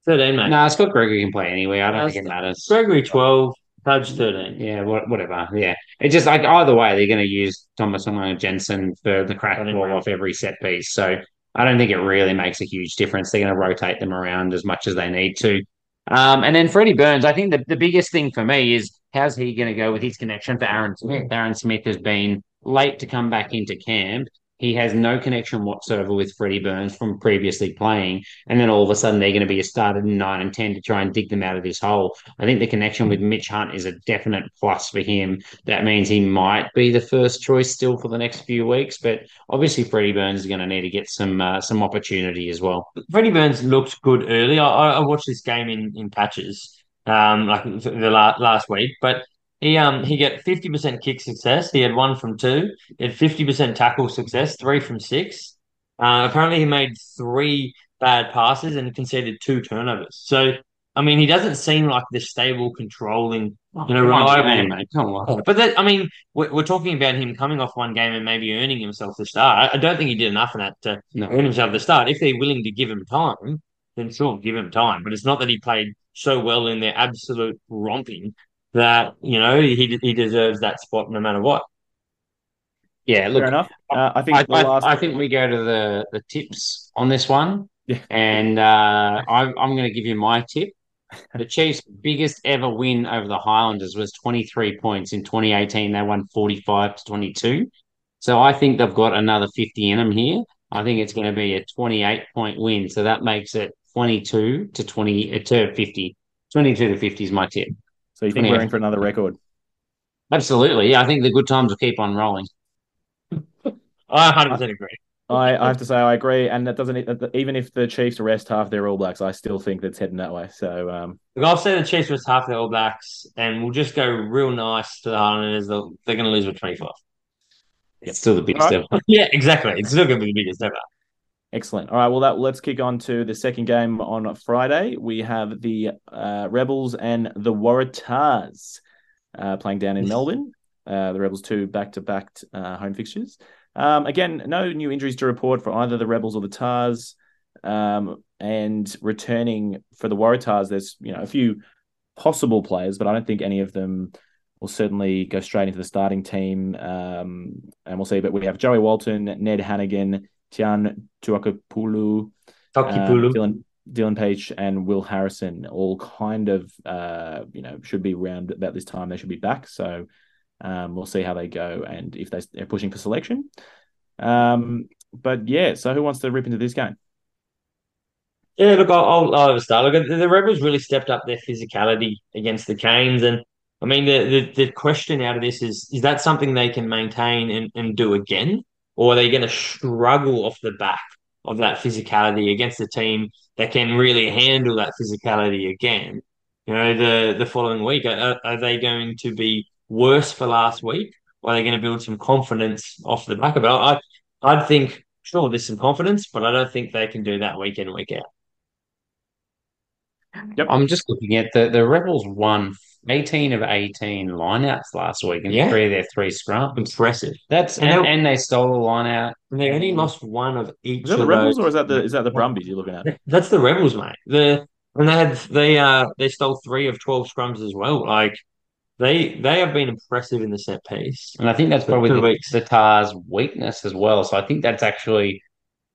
13, mate. No, Scott Gregory can play anyway. I don't think it matters. Gregory 12, Pudge 13. Yeah, whatever. Yeah, it's just like either way they're going to use Thomas and Jensen for the crack ball off every set piece. So I don't think it really makes a huge difference. They're going to rotate them around as much as they need to. And then Freddie Burns, I think the biggest thing for me is how's he going to go with his connection for Aaron Smith? Aaron Smith has been late to come back into camp. He has no connection whatsoever with Freddie Burns from previously playing, and then all of a sudden they're going to be a starter in 9 and 10 to try and dig them out of this hole. I think the connection with Mitch Hunt is a definite plus for him. That means he might be the first choice still for the next few weeks, but obviously Freddie Burns is going to need to get some opportunity as well. Freddie Burns looked good early. I watched this game in patches like the last week, but he got 50% kick success. He had 1 from 2. He had 50% tackle success, 3 from 6. Apparently, he made 3 bad passes and conceded 2 turnovers. So, I mean, he doesn't seem like the stable, controlling, reliable. Come on. But that, I mean, we're talking about him coming off one game and maybe earning himself the start. I don't think he did enough in that to earn himself the start. If they're willing to give him time, then sure, give him time. But it's not that he played so well in their absolute romping that, he deserves that spot no matter what. Yeah, look, fair enough. I think we go to the tips on this one. Yeah. And I'm going to give you my tip. The Chiefs' biggest ever win over the Highlanders was 23 points. In 2018, they won 45-22. So I think they've got another 50 in them here. I think it's going to be a 28-point win. So that makes it 22 to 50. 22 to 50 is my tip. So you think we're in for another record? Absolutely. Yeah, I think the good times will keep on rolling. I 100% agree. I have to say I agree, and that doesn't even if the Chiefs rest half their All Blacks, I still think that's heading that way. So I'll say the Chiefs rest half their All Blacks, and we'll just go real nice to the Highlanders. They're going to lose with 25. It's still the biggest ever. Yeah, exactly. It's still going to be the biggest ever. Excellent. All right, well, let's kick on to the second game on Friday. We have the Rebels and the Waratahs playing down in Melbourne. The Rebels 2 back-to-back home fixtures. Again, no new injuries to report for either the Rebels or the Tars. And returning for the Waratahs, there's a few possible players, but I don't think any of them will certainly go straight into the starting team. And we'll see. But we have Joey Walton, Ned Hannigan, Tian Tuakipulu, Dylan Page, and Will Harrison all kind of, should be around about this time. They should be back. So we'll see how they go and if they're pushing for selection. But yeah, so who wants to rip into this game? Yeah, look, I'll start. Look, the Rebels really stepped up their physicality against the Canes. And I mean, the question out of this is that something they can maintain and do again? Or are they going to struggle off the back of that physicality against a team that can really handle that physicality again? The following week, are they going to be worse for last week? Or are they going to build some confidence off the back of it? I'd think, sure, there's some confidence, but I don't think they can do that week in, week out. Yep. I'm just looking at the Rebels won 18 of 18 lineouts last week and 3 of their 3 scrums. Impressive. That's and they stole a lineout. And they only lost one of each. Is that the Rebels or is that the Brumbies you're looking at? That's the Rebels, mate. They stole 3 of 12 scrums as well. Like they have been impressive in the set piece. And I think that's probably the Tars' weakness as well. So I think that's actually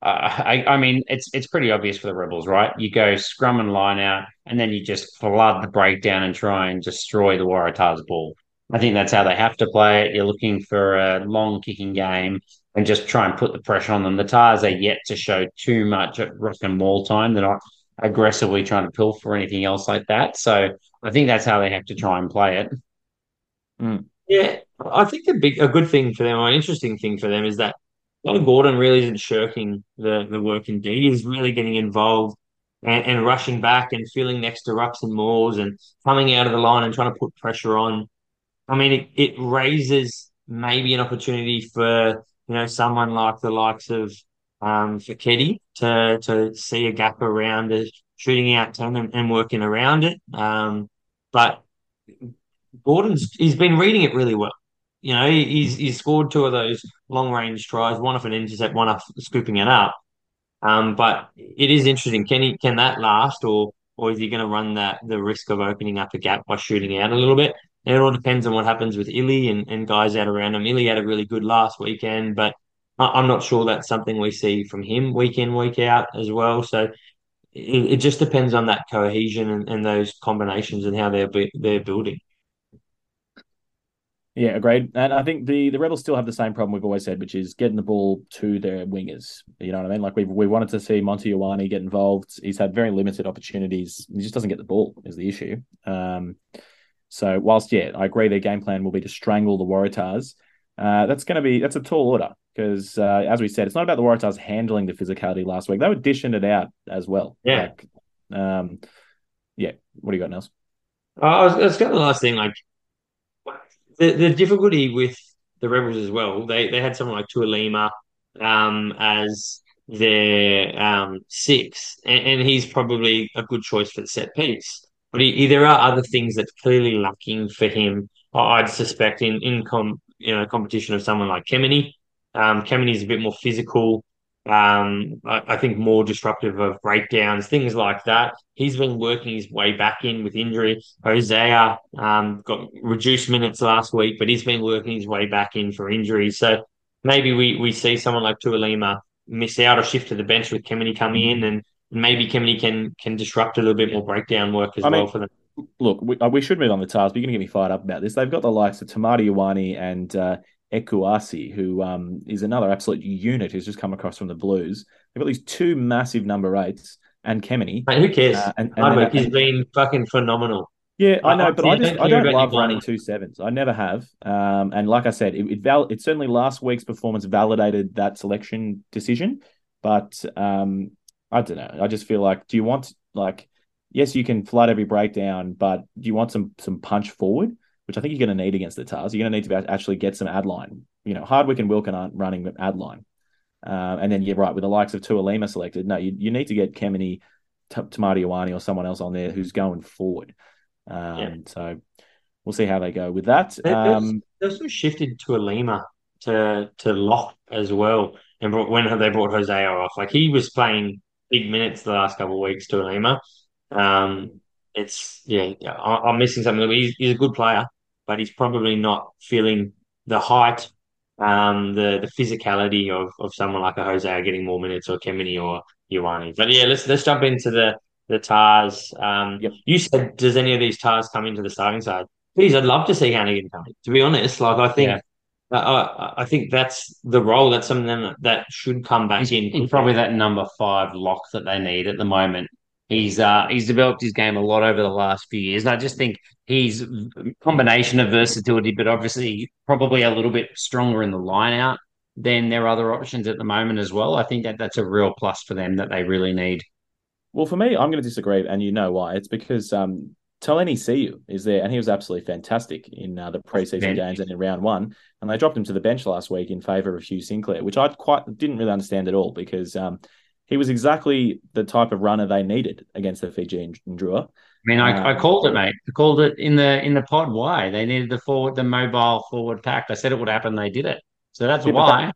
it's pretty obvious for the Rebels, right? You go scrum and line out, and then you just flood the breakdown and try and destroy the Waratahs' ball. I think that's how they have to play it. You're looking for a long kicking game and just try and put the pressure on them. The Tars are yet to show too much at rock and wall time. They're not aggressively trying to pilfer or anything else like that. So I think that's how they have to try and play it. Mm. Yeah, I think a good thing for them, or an interesting thing for them, is that Don Gordon really isn't shirking the work indeed. He's really getting involved and rushing back and feeling next to rucks and maws and coming out of the line and trying to put pressure on. I mean, it raises maybe an opportunity for, someone like the likes of for Keddy to see a gap around the shooting out 10 and working around it. But he's been reading it really well. You know, he's scored two of those long-range tries, one off an intercept, one off scooping it up. But it is interesting. Can that last, or is he going to run the risk of opening up a gap by shooting out a little bit? And it all depends on what happens with Ili and guys out around him. Ili had a really good last weekend, but I'm not sure that's something we see from him week in, week out as well. So it just depends on that cohesion and those combinations and how they're building. Yeah, agreed. And I think the Rebels still have the same problem we've always said, which is getting the ball to their wingers. You know what I mean? Like we wanted to see Monty Ioane get involved. He's had very limited opportunities. He just doesn't get the ball is the issue. So whilst, yeah, I agree their game plan will be to strangle the Waratahs, that's a tall order because, as we said, it's not about the Waratahs handling the physicality last week. They were dishing it out as well. Yeah. Like, yeah. What do you got, Nels? It's got the last thing, like, the difficulty with the Rebels as well, they had someone like Tuilima as their six, and he's probably a good choice for the set piece. But there are other things that's clearly lacking for him, I'd suspect, in competition of someone like Kemeny. Kemeny is a bit more physical, I think more disruptive of breakdowns, things like that. He's been working his way back in with injury. Hosea got reduced minutes last week, but he's been working his way back in for injury. So maybe we see someone like Tuilima miss out or shift to the bench with Kemeny coming in, and maybe Kemeny can disrupt a little bit more breakdown work as well for them. Look, we should move on the task, but you're going to get me fired up about this. They've got the likes of Tamati Ioane and Ekuasi, who is another absolute unit who's just come across from the Blues. They've got these two massive number 8s and Kemeny. Mate, who cares? He's been fucking phenomenal. Yeah, I know, but I don't love running 2 7s. I never have. And like I said, it certainly last week's performance validated that selection decision. But I don't know. I just feel like, do you want, like, yes, you can flood every breakdown, but do you want some punch forward? Which I think you're going to need against the Tars. You're going to need to actually get some ad line. You know, Hardwick and Wilkin aren't running ad line. And then you're right, with the likes of Tuilima selected, no, you need to get Kemeny, Tamati Ioane or someone else on there who's going forward. So we'll see how they go with that. They also shifted Tuilima to lock as well. And when they brought Hosea off, like he was playing big minutes the last couple of weeks, Tuilima. I'm missing something. He's a good player, but he's probably not feeling the height, the physicality of someone like a Hosea getting more minutes or Kemeny or Ioane. But yeah, let's jump into the Tars. You said, does any of these Tars come into the starting side? Please, I'd love to see Hannigan coming. To be honest, like I think, I think that's the role. That's something that should come back in. He's probably that number 5 lock that they need at the moment. He's developed his game a lot over the last few years, and I just think he's a combination of versatility, but obviously probably a little bit stronger in the line-out than their other options at the moment as well. I think that's a real plus for them that they really need. Well, for me, I'm going to disagree, and you know why. It's because Taleni Siu is there, and he was absolutely fantastic in the preseason games and in round one, and they dropped him to the bench last week in favour of Hugh Sinclair, which I didn't really understand at all because... he was exactly the type of runner they needed against the Fijian Drua. I mean, I called it, mate. I called it in the pod. Why they needed the mobile forward pack. I said it would happen. They did it. So that's why.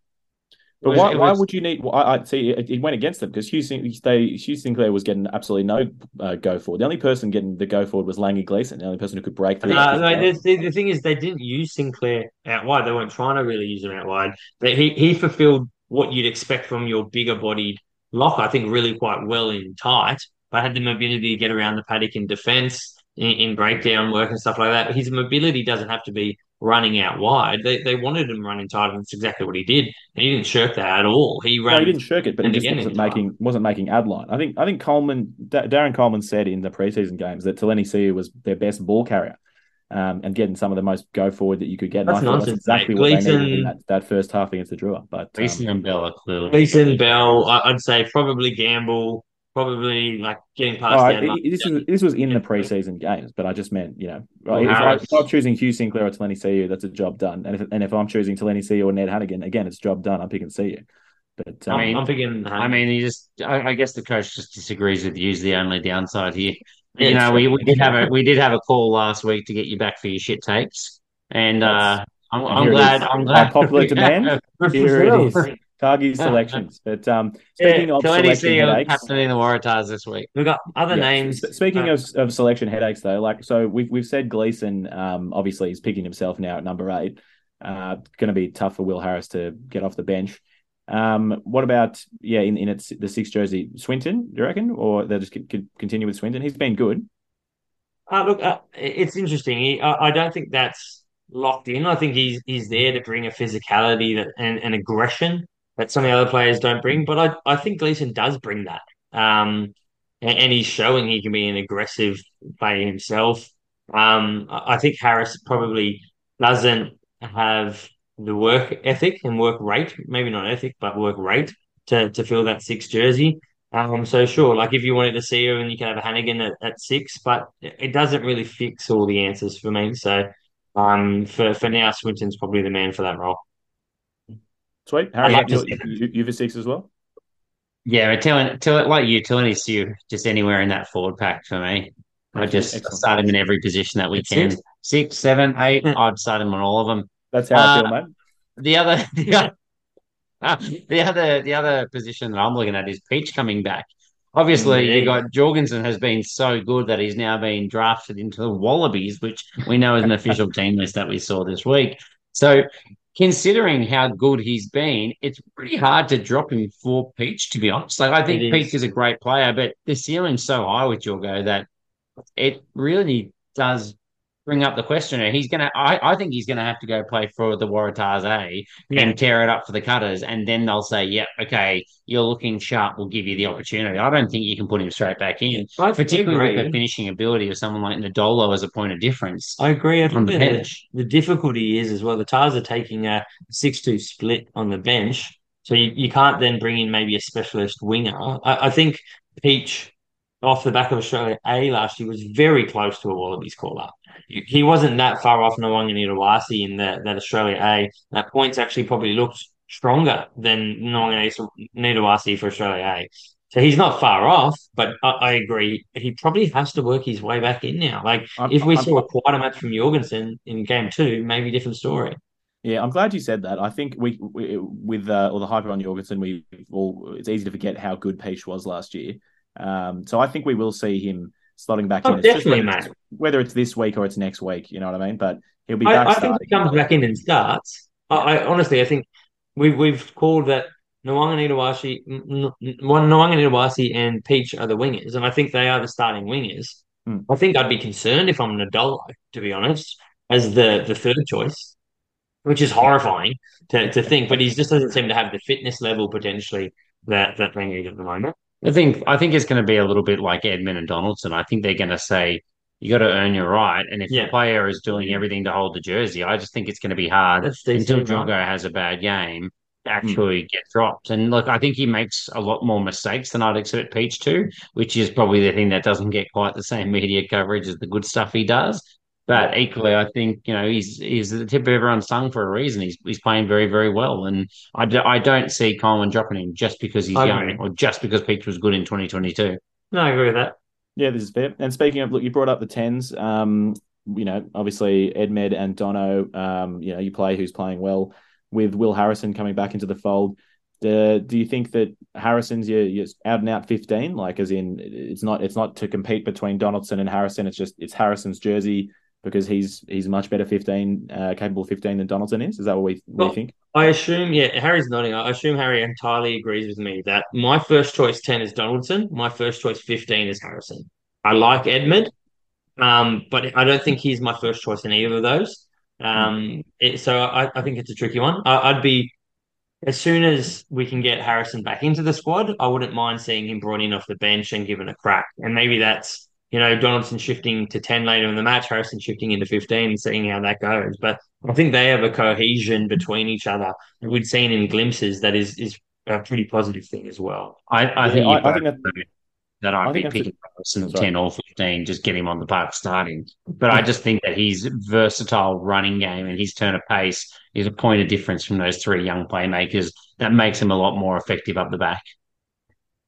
Why would you need? I see it went against them because Hugh Sinclair was getting absolutely no go forward. The only person getting the go forward was Langy Gleeson, the only person who could break through. The thing is, they didn't use Sinclair out wide. They weren't trying to really use him out wide. But he fulfilled what you'd expect from your bigger bodied lock, I think, really quite well in tight, but had the mobility to get around the paddock in defence, in breakdown work and stuff like that. His mobility doesn't have to be running out wide. They wanted him running tight, and that's exactly what he did. And he didn't shirk that at all. He didn't shirk it, but he just wasn't making ad line. I think Darren Coleman said in the preseason games that Taleni Siu was their best ball carrier, and getting some of the most go forward that you could get. That's nonsense. That's exactly what they needed in that first half against the Drua. But Gleeson and Bell are clearly. Gleeson, Bell, I'd say probably Gamble, probably like getting past. This was in the preseason games, but I just meant, you know, right, if I'm choosing Hugh Sinclair or Taleni Siu, that's a job done. And if I'm choosing Taleni Siu or Ned Hannigan, again, it's a job done. I'm picking Siu. But I mean, I'm forgetting. I mean, he just—I guess the coach just disagrees with you. Is the only downside here. Yeah, you know, we did have a call last week to get you back for your shit takes, and I'm glad. I'm glad. Popular demand. Here it is. Cargie selections. But speaking of selection headaches, happening in the Waratahs this week. We've got other names. Speaking of selection headaches, though, like so, we've said Gleeson. Obviously, he's picking himself now at number 8. Going to be tough for Will Harris to get off the bench. What about in the 6th jersey, Swinton? Do you reckon, or they'll just continue with Swinton? He's been good. Look, it's interesting. I don't think that's locked in. I think he's there to bring a physicality and aggression that some of the other players don't bring. But I think Gleeson does bring that, and he's showing he can be an aggressive player himself. I think Harris probably doesn't have the work ethic and work rate, maybe not ethic, but work rate to fill that 6th jersey. So sure, like if you wanted to see her and you can have a Hannigan at 6, but it doesn't really fix all the answers for me. So for now, Swinton's probably the man for that role. Sweet. Harry, you've a 6 as well? Yeah, Telling just anywhere in that forward pack for me. I just start him in every position that we can. 6, 7, 8, I'd start him on all of them. That's how I feel, mate. The other position that I'm looking at is Peach coming back. Obviously, you got Jorgensen has been so good that he's now been drafted into the Wallabies, which we know is an official team list that we saw this week. So, considering how good he's been, it's pretty hard to drop him for Peach, to be honest. Like, I think Peach is a great player, but the ceiling's so high with Jorgo that it really does bring up the questioner. I think he's gonna have to go play for the Waratahs and tear it up for the Cutters, and then they'll say, "Yep, okay, you're looking sharp. We'll give you the opportunity." I don't think you can put him straight back in, particularly with the finishing ability of someone like Ndolo as a point of difference. I agree. I think the difficulty is as well. The Tars are taking a 6-2 split on the bench, so you can't then bring in maybe a specialist winger. I think Peach, off the back of Australia A last year, was very close to a Wallabies call-up. He wasn't that far off Nwanga Nirawasi in that Australia A. That points actually probably looked stronger than Nwanga Nirawasi for Australia A. So he's not far off, but I agree. He probably has to work his way back in now. Like, if we saw a quieter match from Jorgensen in game 2, maybe different story. Yeah, I'm glad you said that. I think we with all the hype on Jorgensen, it's easy to forget how good Peach was last year. So I think we will see him slotting back in. Definitely, mate. Whether it's this week or it's next week, you know what I mean? But he'll be back. I think he comes back in and starts. I honestly, I think we've called that Nwanga Nirawasi and Peach are the wingers, and I think they are the starting wingers. I think I'd be concerned if I'm Ndolo, to be honest, as the third choice, which is horrifying to think. But he just doesn't seem to have the fitness level potentially that they need at the moment. I think it's going to be a little bit like Edmund and Donaldson. I think they're going to say, you got to earn your right. And if the player is doing everything to hold the jersey, I just think it's going to be hard until Jorgo has a bad game to actually get dropped. And look, I think he makes a lot more mistakes than I'd expect Peach to, which is probably the thing that doesn't get quite the same media coverage as the good stuff he does. But equally, I think, you know, he's at the tip of everyone's tongue for a reason. He's playing very, very well. And I don't see Coleman dropping him just because he's young or just because Peach was good in 2022. No, I agree with that. Yeah, this is fair. And speaking of, look, you brought up the 10s. You know, obviously Edmed and Dono, you know, you play who's playing well with Will Harrison coming back into the fold. Do you think that Harrison's your out and out 15? Like, as in, it's not to compete between Donaldson and Harrison. It's just, it's Harrison's jersey, because he's much better 15, capable 15 than Donaldson is? Is that what we think? I assume, Harry's nodding. I assume Harry entirely agrees with me that my first choice 10 is Donaldson. My first choice 15 is Harrison. I like Edmund, but I don't think he's my first choice in either of those. So I think it's a tricky one. I'd be, as soon as we can get Harrison back into the squad, I wouldn't mind seeing him brought in off the bench and given a crack. And maybe that's, you know, Donaldson shifting to 10 later in the match, Harrison shifting into 15 and seeing how that goes. But I think they have a cohesion between each other that we've seen in glimpses that is a pretty positive thing as well. I think that I'd be picking Donaldson at 10 or 15, just get him on the park starting. But I just think that his versatile running game and his turn of pace is a point of difference from those three young playmakers that makes him a lot more effective up the back.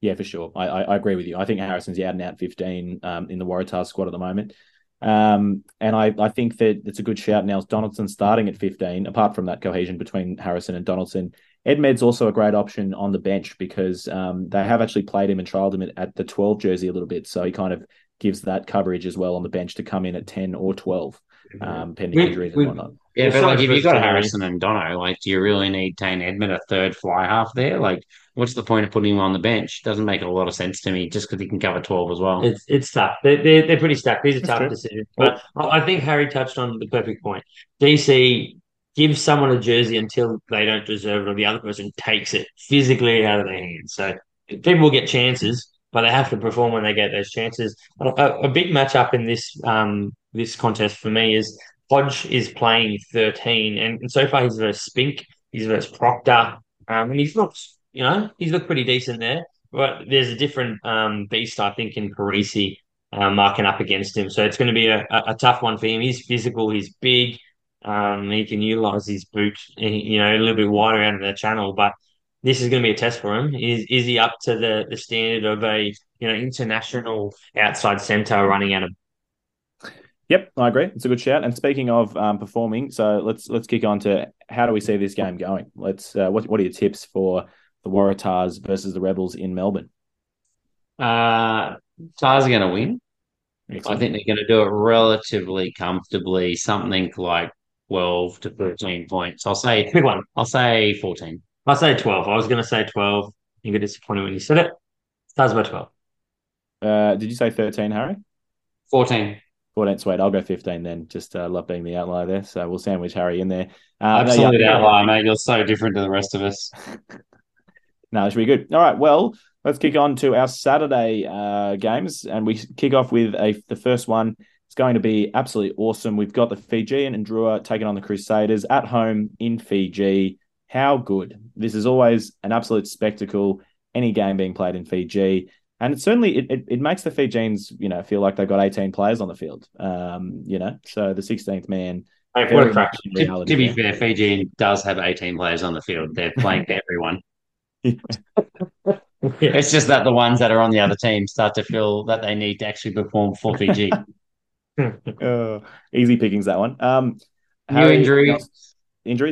Yeah, for sure. I agree with you. I think Harrison's the out-and-out 15 in the Waratahs squad at the moment. And I think that it's a good shout now. It's Donaldson starting at 15, apart from that cohesion between Harrison and Donaldson. Edmed's also a great option on the bench because they have actually played him and trialled him at the 12 jersey a little bit. So he kind of gives that coverage as well on the bench to come in at 10 or 12, pending injuries and whatnot. Yeah, but like if you've got Harrison and Dono, like, do you really need Tane Edmund a third fly half there? Like, what's the point of putting him on the bench? Doesn't make a lot of sense to me just because he can cover 12 as well. It's tough. They're pretty stacked. These are tough decisions. But I think Harry touched on the perfect point. DC gives someone a jersey until they don't deserve it or the other person takes it physically out of their hands. So people get chances, but they have to perform when they get those chances. A big matchup in this this contest for me is Hodge is playing 13, and so far he's versus Spink, he's versus Proctor, and he's not, you know, he's looked pretty decent there. But there's a different beast, I think, in Parisi marking up against him. So it's going to be a tough one for him. He's physical, he's big, he can utilise his boot, you know, a little bit wider out of the channel. But this is going to be a test for him. Is he up to the standard of a, you know, international outside centre running out of? Yep, I agree. It's a good shout. And speaking of performing, so let's kick on to how do we see this game going? Let's what are your tips for the Waratahs versus the Rebels in Melbourne? Tars are going to win. Excellent. I think they're going to do it relatively comfortably, something like 12 to 13 points. I'll say 14. I'll say 12. I was going to say 12. You were disappointed when you said it. Tars by 12. Did you say 13, Harry? 14. Well, that's sweet. I'll go 15 then. Just love being the outlier there. So we'll sandwich Harry in there. Absolute outlier, mate. You're so different to the rest of us. No, it should be good. All right. Well, let's kick on to our Saturday games. And we kick off with the first one. It's going to be absolutely awesome. We've got the Fijian and Drua taking on the Crusaders at home in Fiji. How good. This is always an absolute spectacle, any game being played in Fiji. And it certainly it makes the Fijians, you know, feel like they've got 18 players on the field, you know. So the 16th man. What a crack. To be fair, Fiji does have 18 players on the field. They're playing to everyone. It's just that the ones that are on the other team start to feel that they need to actually perform for Fiji. Easy pickings, that one. Injuries,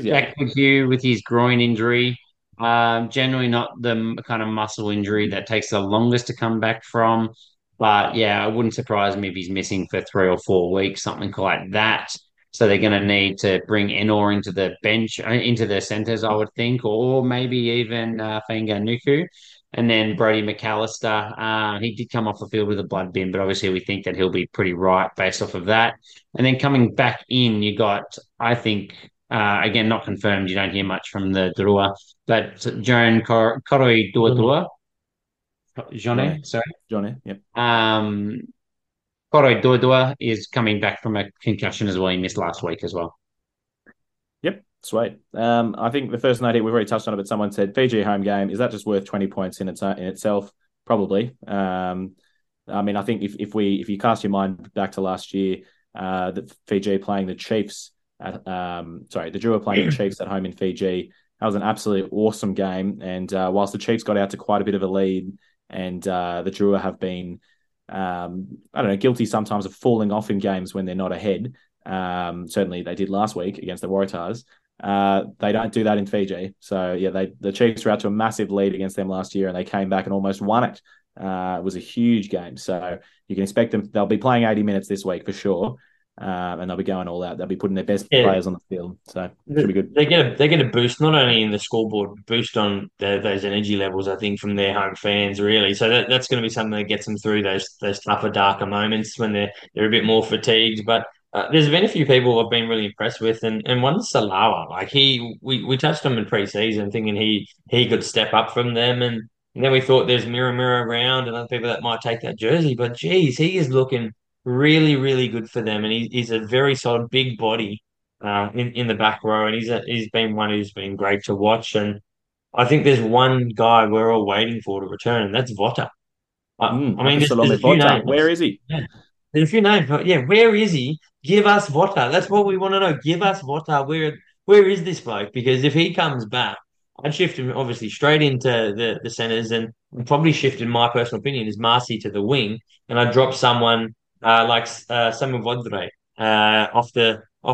yeah. Jack McHugh with his groin injury. Generally not the kind of muscle injury that takes the longest to come back from. But, yeah, it wouldn't surprise me if he's missing for 3 or 4 weeks, something like that. So they're going to need to bring Enor into the bench, into the centres, I would think, or maybe even Fainga Nuku. And then Brody McAllister, he did come off the field with a blood bin, but obviously we think that he'll be pretty right based off of that. And then coming back in, you got, I think, again, not confirmed. You don't hear much from the Drua, but Joan Koroi Duatua. Johnny, yep. Koroi Duatua is coming back from a concussion as well. He missed last week as well. Yep, sweet. I think the first note here, we've already touched on it, but someone said Fiji home game. Is that just worth 20 points in itself? Probably. I mean, I think if you cast your mind back to last year, the Fiji playing the Chiefs. The Drua playing the Chiefs at home in Fiji. That was an absolutely awesome game. And whilst the Chiefs got out to quite a bit of a lead and the Drua have been, guilty sometimes of falling off in games when they're not ahead. Certainly they did last week against the Waratahs. They don't do that in Fiji. So, yeah, the Chiefs were out to a massive lead against them last year and they came back and almost won it. It was a huge game. So you can expect them, they'll be playing 80 minutes this week for sure. And they'll be going all out. They'll be putting their best players on the field, so it should be good. They get a boost not only in the scoreboard, boost on those energy levels. I think from their home fans, really. So that's going to be something that gets them through those tougher, darker moments when they're a bit more fatigued. But there's been a few people I've been really impressed with, and one's Salawa. Like we touched on him in pre-season, thinking he could step up from them, and then we thought there's mirror around and other people that might take that jersey. But geez, he is looking really, really good for them, and he's a very solid big body in the back row, and he's been one who's been great to watch. And I think there's one guy we're all waiting for to return, and that's Votta. I mean, there's a few names. Where is he? Yeah. There's a few names, but yeah, where is he? Give us Votta. That's what we want to know. Give us Votta. Where is this bloke? Because if he comes back, I'd shift him obviously straight into the centres, and probably shift, in my personal opinion, is Marcy to the wing, and I'd drop someone like Samu Vodre off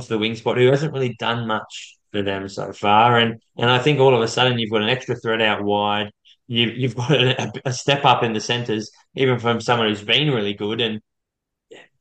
the wing spot, who hasn't really done much for them so far. And I think all of a sudden you've got an extra threat out wide. You've got a step up in the centres, even from someone who's been really good. And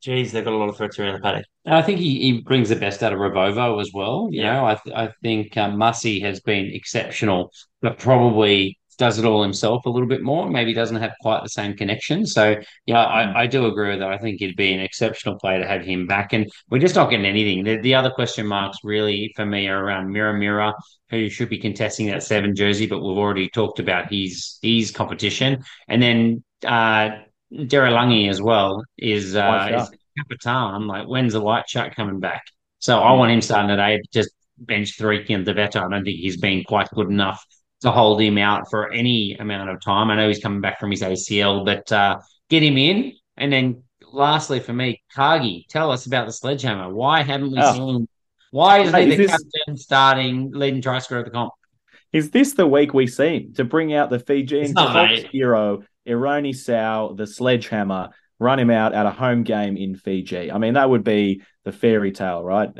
geez, they've got a lot of threats around the paddock. I think he brings the best out of Ravovo as well. You know, I think Mussy has been exceptional, but probably does it all himself a little bit more. Maybe doesn't have quite the same connection. So, yeah, I do agree with that. I think it'd be an exceptional player to have him back. And we're just not getting anything. The other question marks really for me are around Mira, who should be contesting that 7 jersey, but we've already talked about his competition. And then Derelangi as well is Capitan. Like, when's the white shark coming back? So I want him starting today. Just bench Tariki and Deveta. I don't think he's been quite good enough to hold him out for any amount of time. I know he's coming back from his ACL, but get him in. And then lastly for me, Cargie, tell us about the sledgehammer. Why haven't we seen – why isn't he captain starting leading try scorer at the comp? Is this the week we see him to bring out the Fijian hero, Ironi Sau, the sledgehammer, run him out at a home game in Fiji? I mean, that would be the fairy tale, right?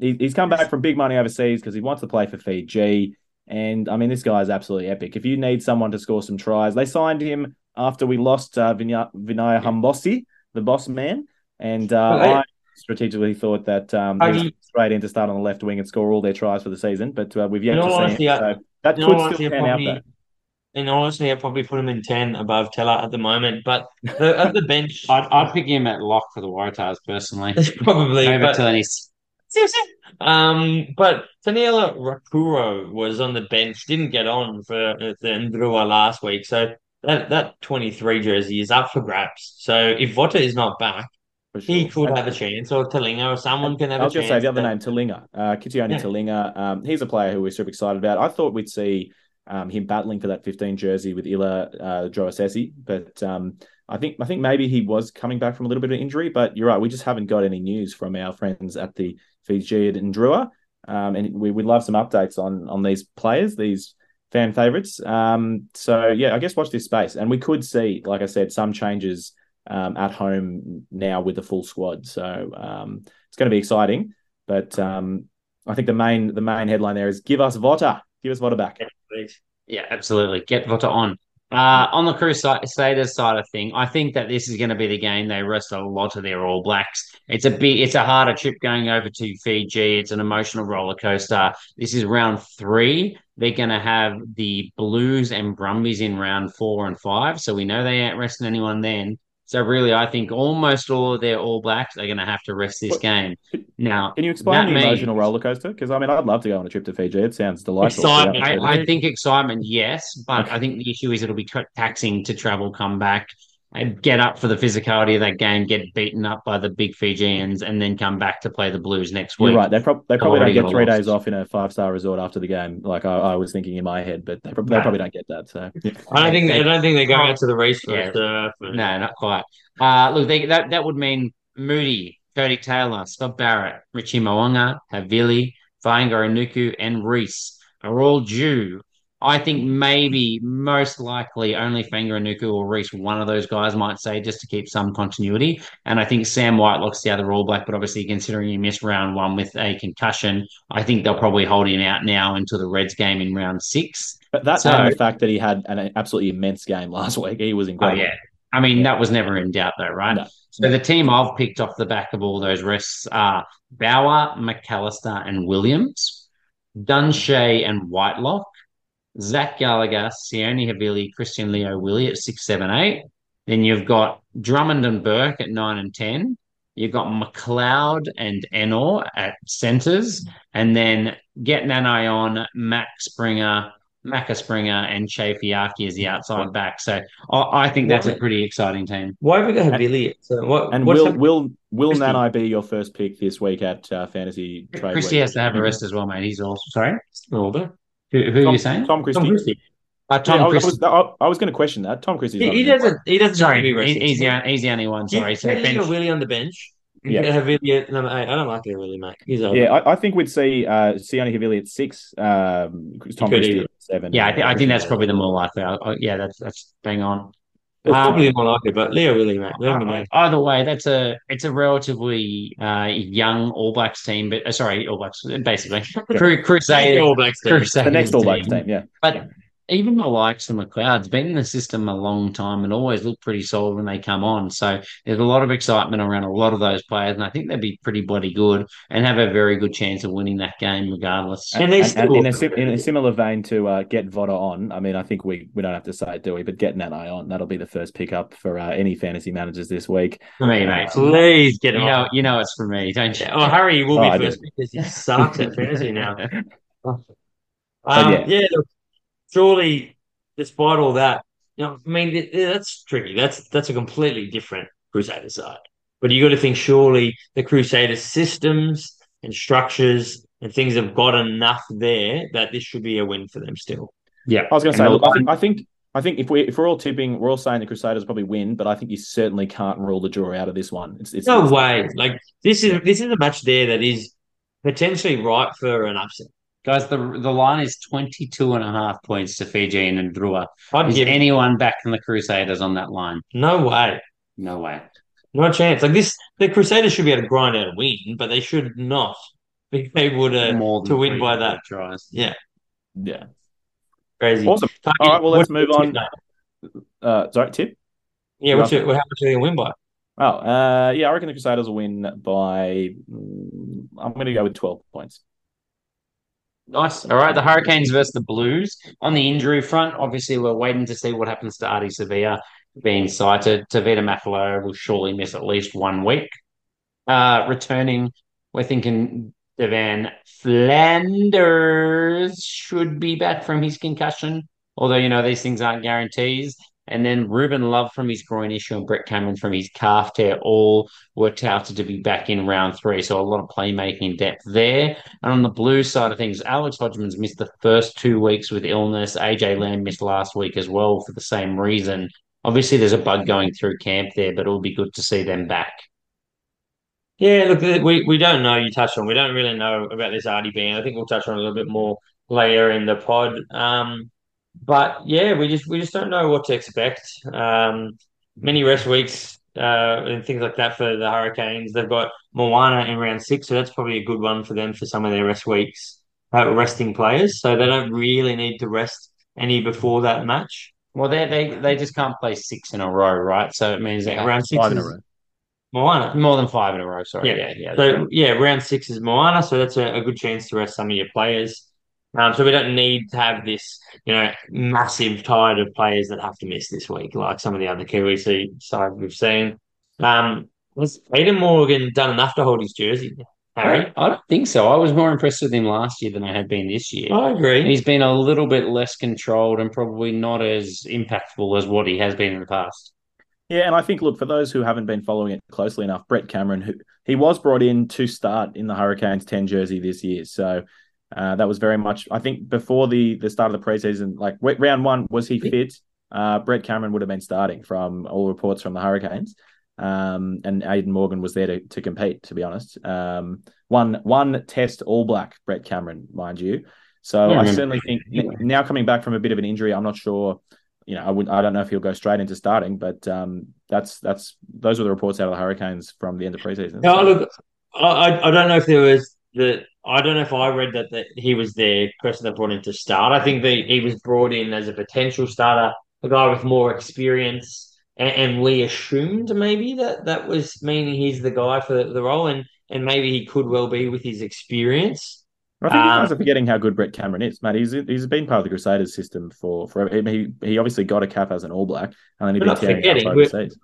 He's come back from big money overseas because he wants to play for Fiji. And, I mean, this guy is absolutely epic. If you need someone to score some tries, they signed him after we lost Vinaya Hambossi, the boss man. And I strategically thought that he was straight in to start on the left wing and score all their tries for the season. But we've yet to see him. So that could still pan out, though. And honestly, I'd probably put him in 10 above Teller at the moment. But at the bench... I'd pick him at lock for the Waratahs, personally. Probably. But Taniela Rakuro was on the bench, didn't get on for the Ndrua last week. So that 23 jersey is up for grabs. So if Votta is not back, he could have a chance, or Talinga, or someone can have a chance. I'll just say the other name, Talinga. Kitione Talinga. He's a player who we're super excited about. I thought we'd see him battling for that 15 jersey with Ila Joasesi, but I think maybe he was coming back from a little bit of injury. But you're right, we just haven't got any news from our friends at the Fiji at Ndrua, and we would love some updates on these players, these fan favourites. So yeah, I guess watch this space, and we could see, like I said, some changes at home now with the full squad. So it's going to be exciting. But I think the main headline there is give us Votta. Give us Votta back. Yeah, absolutely. Get Votta on. On the Crusaders side of thing, I think that this is going to be the game they rest a lot of their All Blacks. It's a harder trip going over to Fiji. It's an emotional roller coaster. This is round 3. They're going to have the Blues and Brumbies in round 4 and 5, so we know they ain't resting anyone then. So really, I think almost all of their All Blacks are going to have to rest this game. Now, can you explain the emotional roller coaster? Because I mean, I'd love to go on a trip to Fiji. It sounds delightful. Excitement. I think excitement, yes, but I think the issue is it'll be taxing to travel, come back, and get up for the physicality of that game, get beaten up by the big Fijians, and then come back to play the Blues next week. You're right. They probably don't get 3 days off in a 5-star resort after the game, like I was thinking in my head, but they probably don't get that. So I don't think they go out to the race. Yeah. No, not quite. Look, that would mean Moody, Cody Taylor, Scott Barrett, Richie Mawanga, Havili, Vainga Inuku, and Reese are all due. I think maybe most likely only Fainga Inuku or Reese, one of those guys might say, just to keep some continuity. And I think Sam Whitelock's the other All Black, but obviously considering he missed round 1 with a concussion, I think they'll probably hold him out now until the Reds game in round 6. But that's the fact that he had an absolutely immense game last week. He was incredible. Oh, yeah. I mean, that was never in doubt though, right? No. So the team I've picked off the back of all those rests are Bauer, McAllister and Williams, Dunshea and Whitelock, Zach Gallagher, Sione Havili, Christian Leo Willie at 6, 7, 8. Then you've got Drummond and Burke at 9 and 10. You've got McLeod and Enor at centres. And then getting an eye on Macca Springer, and Chaifiaki as the outside back. So I think that's a pretty exciting team. Why have we got Havili? So will Nanai be your first pick this week at Fantasy Trade? Christy has to have a rest as well, mate. He's also sorry. Who are you saying? Tom Christie. I was going to question that. Tom Christie's He's the only one. Sorry, he's really on the bench. Yeah, Havili, no, I don't like Havili, mate. I think we'd see Sione Havili at 6, Tom Christie at 7. Yeah, I think that's probably the more likely. Yeah, that's bang on. It's probably more likely, but Leo Willie, mate. Either way, it's a relatively young All Blacks team, but All Blacks basically. Crusader, All Blacks team. The next All Blacks team, yeah. But even the likes of McLeod's been in the system a long time and always look pretty solid when they come on. So there's a lot of excitement around a lot of those players, and I think they'd be pretty bloody good and have a very good chance of winning that game regardless. And in a similar vein to get Voda on, I mean, I think we don't have to say it, do we? But get Nanai on, that'll be the first pickup for any fantasy managers this week. For me, mate. Please get him on. You know it's for me, don't you? Oh, Harry will be first because he sucks at fantasy now. Surely, despite all that, that's tricky. That's a completely different Crusader side. But you got to think, surely the Crusader systems and structures and things have got enough there that this should be a win for them still. Yeah, I was going to say, look, I think if we're all tipping, we're all saying the Crusaders probably win, but I think you certainly can't rule the draw out of this one. It's no way. Like this is a match there that is potentially ripe for an upset. Guys, the line is 22 and a half points to Fiji and Ndrua. Is anyone back in the Crusaders on that line? No way. No chance. Like this, the Crusaders should be able to grind out a win, but they should not be able to win by that. Tries. Yeah. Crazy. Awesome. All right, well, let's move on. Sorry, Tip? Yeah, how much are they going to win by? Oh, I reckon the Crusaders will win by, I'm going to go with 12 points. Nice. All right, the Hurricanes versus the Blues. On the injury front, obviously, we're waiting to see what happens to Ardie Savea being cited. Tevita Mafaloa will surely miss at least 1 week. Returning, we're thinking Devan Flanders should be back from his concussion, although, these things aren't guarantees. And then Ruben Love from his groin issue and Brett Cameron from his calf tear all were touted to be back in round 3. So a lot of playmaking depth there. And on the blue side of things, Alex Hodgman's missed the first 2 weeks with illness. AJ Lamb missed last week as well for the same reason. Obviously, there's a bug going through camp there, but it'll be good to see them back. Yeah, look, we don't know. You touched on. We don't really know about this Ardie ban. I think we'll touch on it a little bit more later in the pod. But yeah, we just don't know what to expect. Many rest weeks and things like that for the Hurricanes. They've got Moana in round 6, so that's probably a good one for them for some of their rest weeks, resting players. So they don't really need to rest any before that match. Well, they just can't play 6 in a row, right? So it means that round 6 in a row. Moana, more than 5 in a row. Sorry, yeah. So yeah, round 6 is Moana, so that's a good chance to rest some of your players. So we don't need to have this, massive tide of players that have to miss this week, like some of the other Kiwi side we've seen. Has Aiden Morgan done enough to hold his jersey, Harry? I don't think so. I was more impressed with him last year than I had been this year. I agree. And he's been a little bit less controlled and probably not as impactful as what he has been in the past. Yeah, and I think, look, for those who haven't been following it closely enough, Brett Cameron, he was brought in to start in the Hurricanes 10 jersey this year, so... that was very much, I think, before the start of the preseason, like round 1, was he fit? Brett Cameron would have been starting from all reports from the Hurricanes. And Aiden Morgan was there to compete, to be honest. One test All Black, Brett Cameron, mind you. So I certainly think now coming back from a bit of an injury, I'm not sure, I don't know if he'll go straight into starting, but those were the reports out of the Hurricanes from the end of preseason. No, look, I don't know if there was I don't know if I read that he was the person that brought in to start. I think that he was brought in as a potential starter, a guy with more experience, and we assumed maybe that was meaning he's the guy for the role, and maybe he could well be with his experience. I think you guys are forgetting how good Brett Cameron is, mate. He's been part of the Crusaders system for he obviously got a cap as an All Black, and then he'd been tearing up overseas.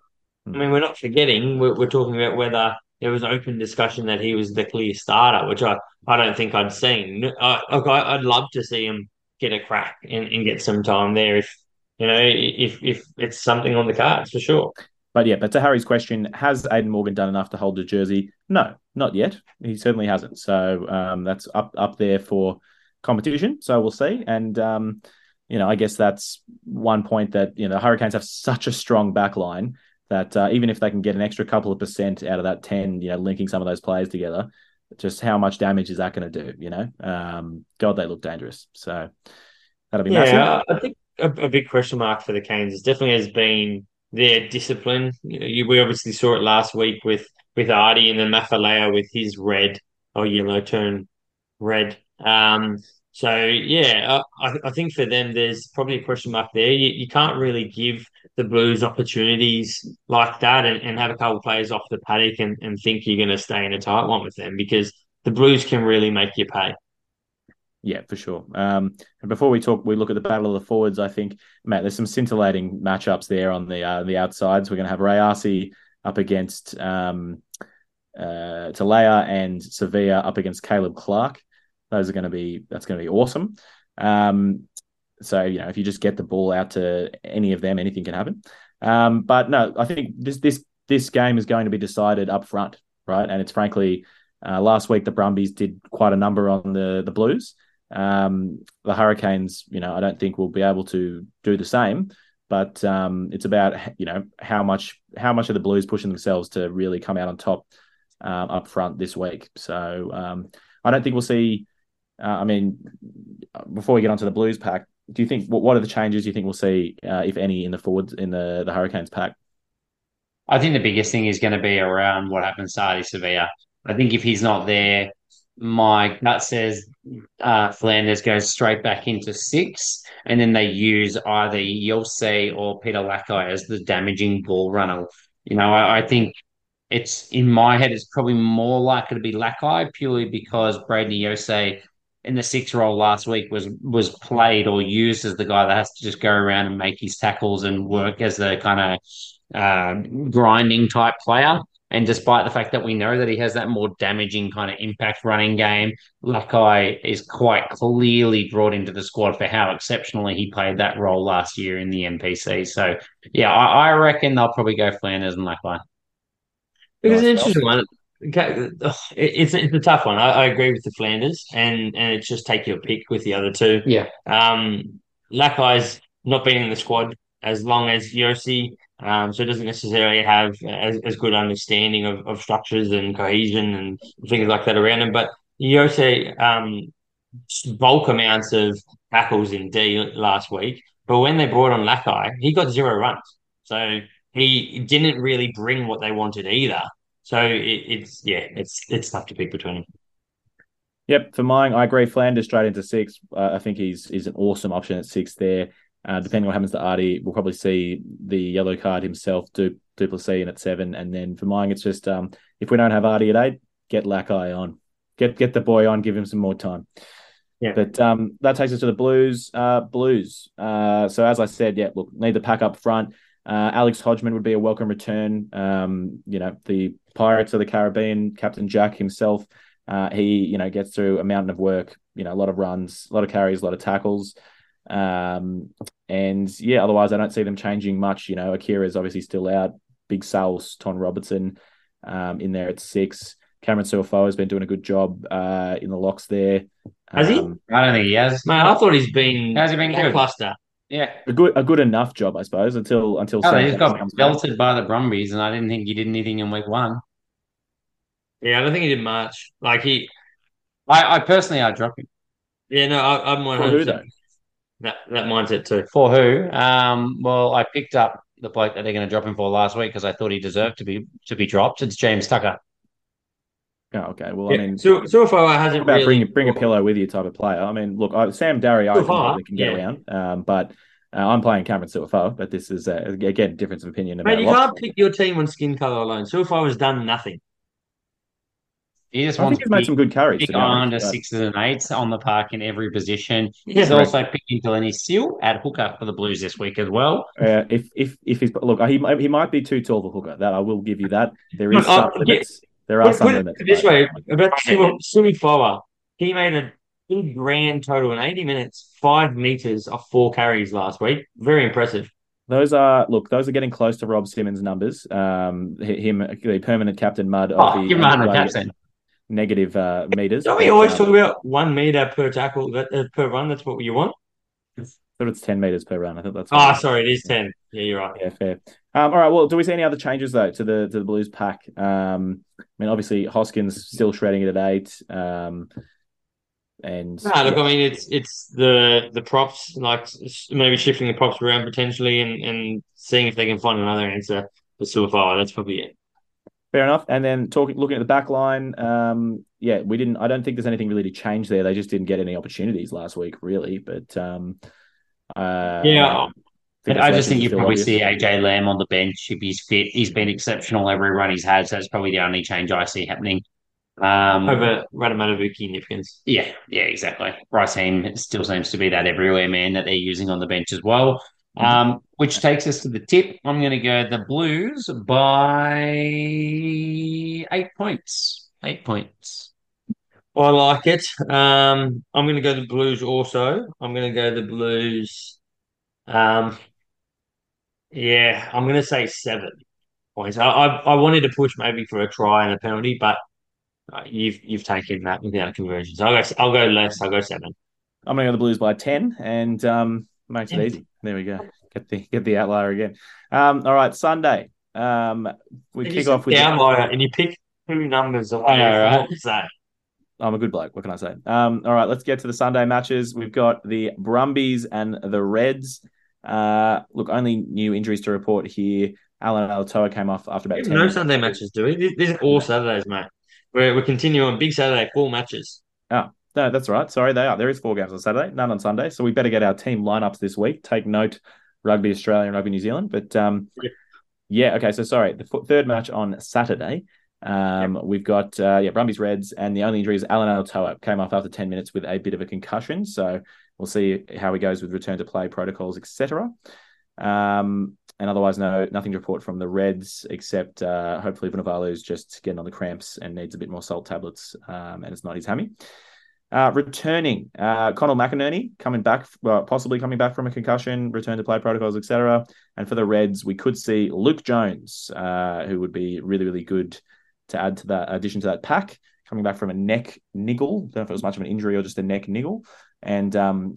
I mean, we're not forgetting. We're talking about whether there was open discussion that he was the clear starter, which I don't think I'd seen. I'd love to see him get a crack and get some time there if it's something on the cards for sure. But to Harry's question, has Aiden Morgan done enough to hold the jersey? No, not yet. He certainly hasn't. So that's up there for competition. So we'll see. And you know, I guess that's one point that, you know, the Hurricanes have such a strong back line that even if they can get an extra couple of percent out of that 10, you know, linking some of those players together, just how much damage is that going to do, you know? God, they look dangerous. So that'll be massive. I think a big question mark for the Canes is definitely has been their discipline. You know, we obviously saw it last week with Ardie and then Mafalea with his red or yellow turn red. So, yeah, I think for them there's probably a question mark there. You can't really give the Blues opportunities like that and have a couple of players off the paddock and think you're going to stay in a tight one with them, because the Blues can really make you pay. Yeah, for sure. And before we look at the battle of the forwards, I think, Matt, there's some scintillating matchups there on the outsides. We're going to have Ray Arce up against Talaya and Savea up against Caleb Clark. That's going to be awesome. So, you know, if you just get the ball out to any of them, anything can happen. But no, I think this game is going to be decided up front, right? And it's frankly, last week, the Brumbies did quite a number on the Blues. The Hurricanes, you know, I don't think will be able to do the same, but it's about, you know, how much are the Blues pushing themselves to really come out on top up front this week. So I don't think we'll see... I mean, before we get onto the Blues pack, do you think what are the changes you think we'll see, if any, in the forwards in the Hurricanes pack? I think the biggest thing is going to be around what happens to Ardie Savea. I think if he's not there, my gut says Flanders goes straight back into 6, and then they use either Yelsey or Peter Lakai as the damaging ball runner. You know, I think it's, in my head, it's probably more likely to be Lakai, purely because Braden Yelsey in the 6 role last week was played or used as the guy that has to just go around and make his tackles and work as the kind of grinding type player. And despite the fact that we know that he has that more damaging kind of impact running game, Lakai is quite clearly brought into the squad for how exceptionally he played that role last year in the NPC. So, yeah, I reckon they'll probably go Flanders and Lakai. It was an interesting one. Okay, it's a tough one. I agree with the Flanders, and it's just take your pick with the other two. Yeah. Lakai's not been in the squad as long as Yossi, so doesn't necessarily have as good understanding of structures and cohesion and things like that around him. But Yossi bulk amounts of tackles in D last week, but when they brought on Lakai, he got 0 runs. So he didn't really bring what they wanted either. So it's tough to pick between them. Yep, for mine, I agree. Flanders straight into 6. I think he's an awesome option at 6 there. Depending on what happens to Ardie, we'll probably see the yellow card himself, Duplessis in at 7. And then for mine, it's just if we don't have Ardie at 8, get Lakai on. Get the boy on, give him some more time. Yeah. But that takes us to the Blues. So as I said, yeah, look, need the pack up front. Alex Hodgman would be a welcome return. You know, the Pirates of the Caribbean, Captain Jack himself, he, you know, gets through a mountain of work, you know, a lot of runs, a lot of carries, a lot of tackles. And yeah, otherwise I don't see them changing much. You know, Akira is obviously still out. Big Sales, Ton Robertson in there at 6. Cameron Suafoa has been doing a good job in the locks there. Has he? I don't think he has. Mate, I thought he's been... How's he been doing? Cluster. Yeah, a good enough job, I suppose. Until he got belted by the Brumbies, and I didn't think he did anything in week 1. Yeah, I don't think he did much. Like I personally, I'd drop him. Yeah, no, I'm 100%. For who though? That mindset too. For who? Well, I picked up the bloke that they're going to drop him for last week because I thought he deserved to be dropped. It's James Tucker. Oh, okay. Well, yeah. I mean, Suafoa hasn't about really... bring a pillow with you type of player. I mean, look, Sam Darry, I think can get around, but I'm playing Cameron Suafoa, but this is, again, difference of opinion. Mate, you can't pick your team on skin colour alone. Suafoa has done nothing. He just wants to made some good carries. Pick on to 6s and 8s on the park in every position. Yeah. He's also picking Delaney Seal at hooker for the Blues this week as well. If he's... Look, he might be too tall for hooker. That I will give you that. There is something that's... There are some limits. This way, about Suafoa, he made a big grand total in 80 minutes, 5 metres off 4 carries last week. Very impressive. Those are getting close to Rob Simmons' numbers. Him, the permanent captain mud of the... give him 100%. Negative metres. Don't we always talk about 1 metre per tackle, per run? That's what you want? I thought it's 10 metres per run. I think that's... sorry, it is 10. Yeah, you're right. Yeah, fair. All right, well, do we see any other changes, though, to the Blues pack? I mean, obviously, Hoskins still shredding it at 8. I mean, it's the props, like maybe shifting the props around potentially and seeing if they can find another answer for Suafai. That's probably it. Fair enough. And then looking at the back line, I don't think there's anything really to change there. They just didn't get any opportunities last week, really. But I just think you probably see AJ Lamb on the bench if he's fit. He's been exceptional every run he's had, so that's probably the only change I see happening. Over Radamadavuki Nipkins. Yeah, exactly. Raheem still seems to be that everywhere man that they're using on the bench as well. Which takes us to the tip. I'm going to go the Blues by 8 points. 8 points. Well, I like it. I'm going to go the Blues also. I'm going to go the Blues. I'm going to say 7 points. I wanted to push maybe for a try and a penalty, but you've taken that without a conversion. So I'll go less. I'll go 7. I'm going to go the Blues by 10 and makes it easy. There we go. Get the outlier again. All right, Sunday. We kick off with the outlier, and you pick two numbers. I know, right? So. I'm a good bloke. What can I say? All right, let's get to the Sunday matches. We've got the Brumbies and the Reds. Look, only new injuries to report here. Alan Alatoa came off after about 10 minutes. No Sunday matches, do we? These are all Saturdays, mate. We're continuing big Saturday, 4 matches. Oh, no, that's right. Sorry, they are. There is 4 games on Saturday, none on Sunday. So we better get our team lineups this week. Take note, Rugby Australia and Rugby New Zealand. But okay. So sorry, the third match on Saturday. We've got Brumbies Reds, and the only injury is Alan Alatoa came off after 10 minutes with a bit of a concussion. So we'll see how he goes with return to play protocols, etc. And otherwise, nothing to report from the Reds, except hopefully Vunivalu's just getting on the cramps and needs a bit more salt tablets, and it's not his hammy. Returning, Conal McInerney possibly coming back from a concussion, return to play protocols, etc. And for the Reds, we could see Luke Jones, who would be really, really good to add to that addition to that pack, coming back from a neck niggle. Don't know if it was much of an injury or just a neck niggle. And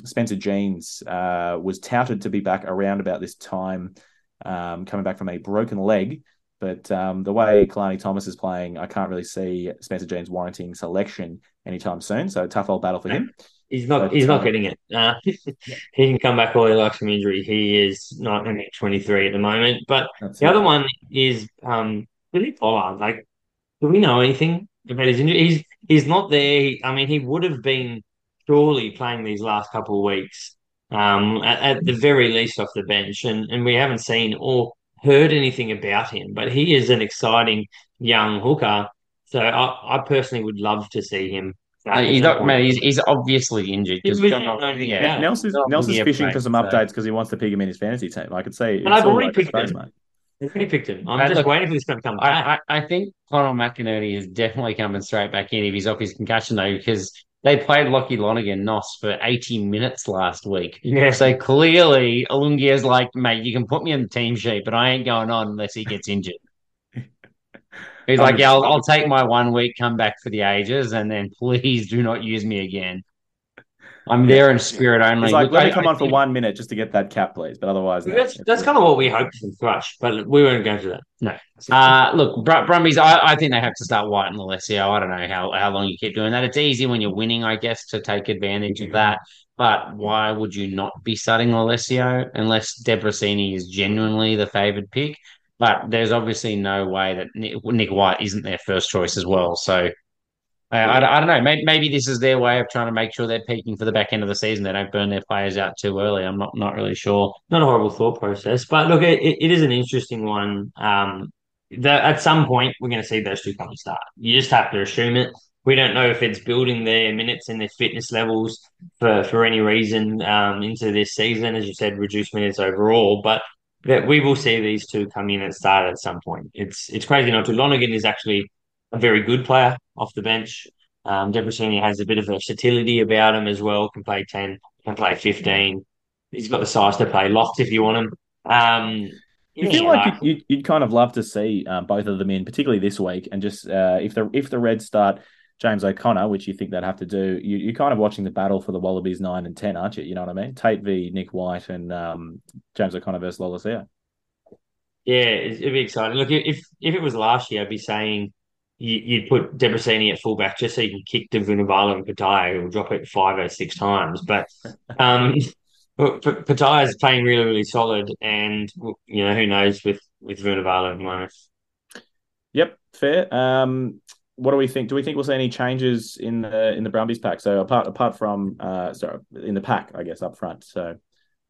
Spencer Jeans was touted to be back around about this time, coming back from a broken leg. But the way Kalani Thomas is playing, I can't really see Spencer Jeans warranting selection anytime soon. So tough old battle for him. He's not getting it. He can come back all he likes from injury. He is not in 23 at the moment. But other one is Billy Pollard. Like, do we know anything about his injury? He's not there. I mean, he would have been surely playing these last couple of weeks, at the very least off the bench, and we haven't seen or heard anything about him, but he is an exciting young hooker. So I personally would love to see him. He's obviously injured. Nelson's fishing for some updates because he wants to pick him in his fantasy team. I could say, but I've already picked him. I'm just waiting for this to come back. I think Conal McInerney is definitely coming straight back in if he's off his concussion, though, because they played Lachie Lonergan Noss for 80 minutes last week. Yeah. So clearly, Olungia's like, mate, you can put me in the team sheet, but I ain't going on unless he gets injured. He's like, yeah, I'll take my 1 week comeback for the ages, and then please do not use me again. I'm there in spirit only. He's like, let me come on for 1 minute just to get that cap, please. But otherwise... That's kind of what we hoped from Thrush, but we weren't going to that. No. Look, Brumbies, I think they have to start White and Alessio. I don't know how long you keep doing that. It's easy when you're winning, I guess, to take advantage of that. But why would you not be starting Alessio unless Debrasini is genuinely the favoured pick? But there's obviously no way that Nick White isn't their first choice as well, so... I don't know. Maybe this is their way of trying to make sure they're peaking for the back end of the season. They don't burn their players out too early. I'm not really sure. Not a horrible thought process, but look, it is an interesting one. That at some point we're going to see those two come and start. You just have to assume it. We don't know if it's building their minutes and their fitness levels for any reason into this season, as you said, reduced minutes overall. But that we will see these two come in and start at some point. It's crazy not to. Lonergan is actually a very good player off the bench. Debrasini has a bit of versatility about him as well. Can play 10, can play 15. He's got the size to play locked if you want him. You feel like you'd kind of love to see both of them in, particularly this week, and just if the Reds start James O'Connor, which you think they'd have to do, you're kind of watching the battle for the Wallabies 9 and 10, aren't you? You know what I mean? Tate v. Nick White and James O'Connor versus Loloseo. Yeah, it'd be exciting. Look, if it was last year, I'd be saying you'd put Debrasini at fullback just so you can kick to Vunivalu and Pataya, who'll drop it 5 or 6 times. But Pataya's playing really, really solid, and you know who knows with Vunivalu at the moment. Yep, fair. What do we think? Do we think we'll see any changes in the Brumbies pack? So apart from in the pack, I guess up front. So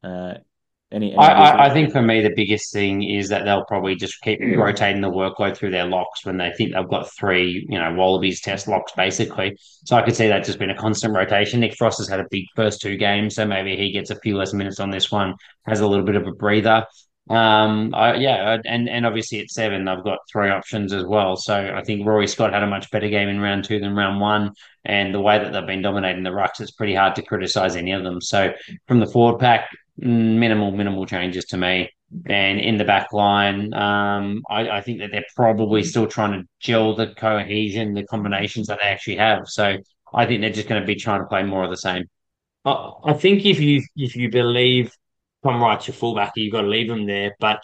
I think for me the biggest thing is that they'll probably just keep rotating the workload through their locks when they think they've got 3, you know, Wallabies test locks basically. So I could see that just been a constant rotation. Nick Frost has had a big first 2 games, so maybe he gets a few less minutes on this one, has a little bit of a breather. And obviously at 7 they've got 3 options as well. So I think Rory Scott had a much better game in round 2 than round 1, and the way that they've been dominating the rucks, it's pretty hard to criticise any of them. So from the forward pack, minimal changes to me. And in the back line, I think that they're probably still trying to gel the cohesion, the combinations that they actually have. So I think they're just going to be trying to play more of the same. I think if you believe Tom Wright's your fullback, you've got to leave him there. But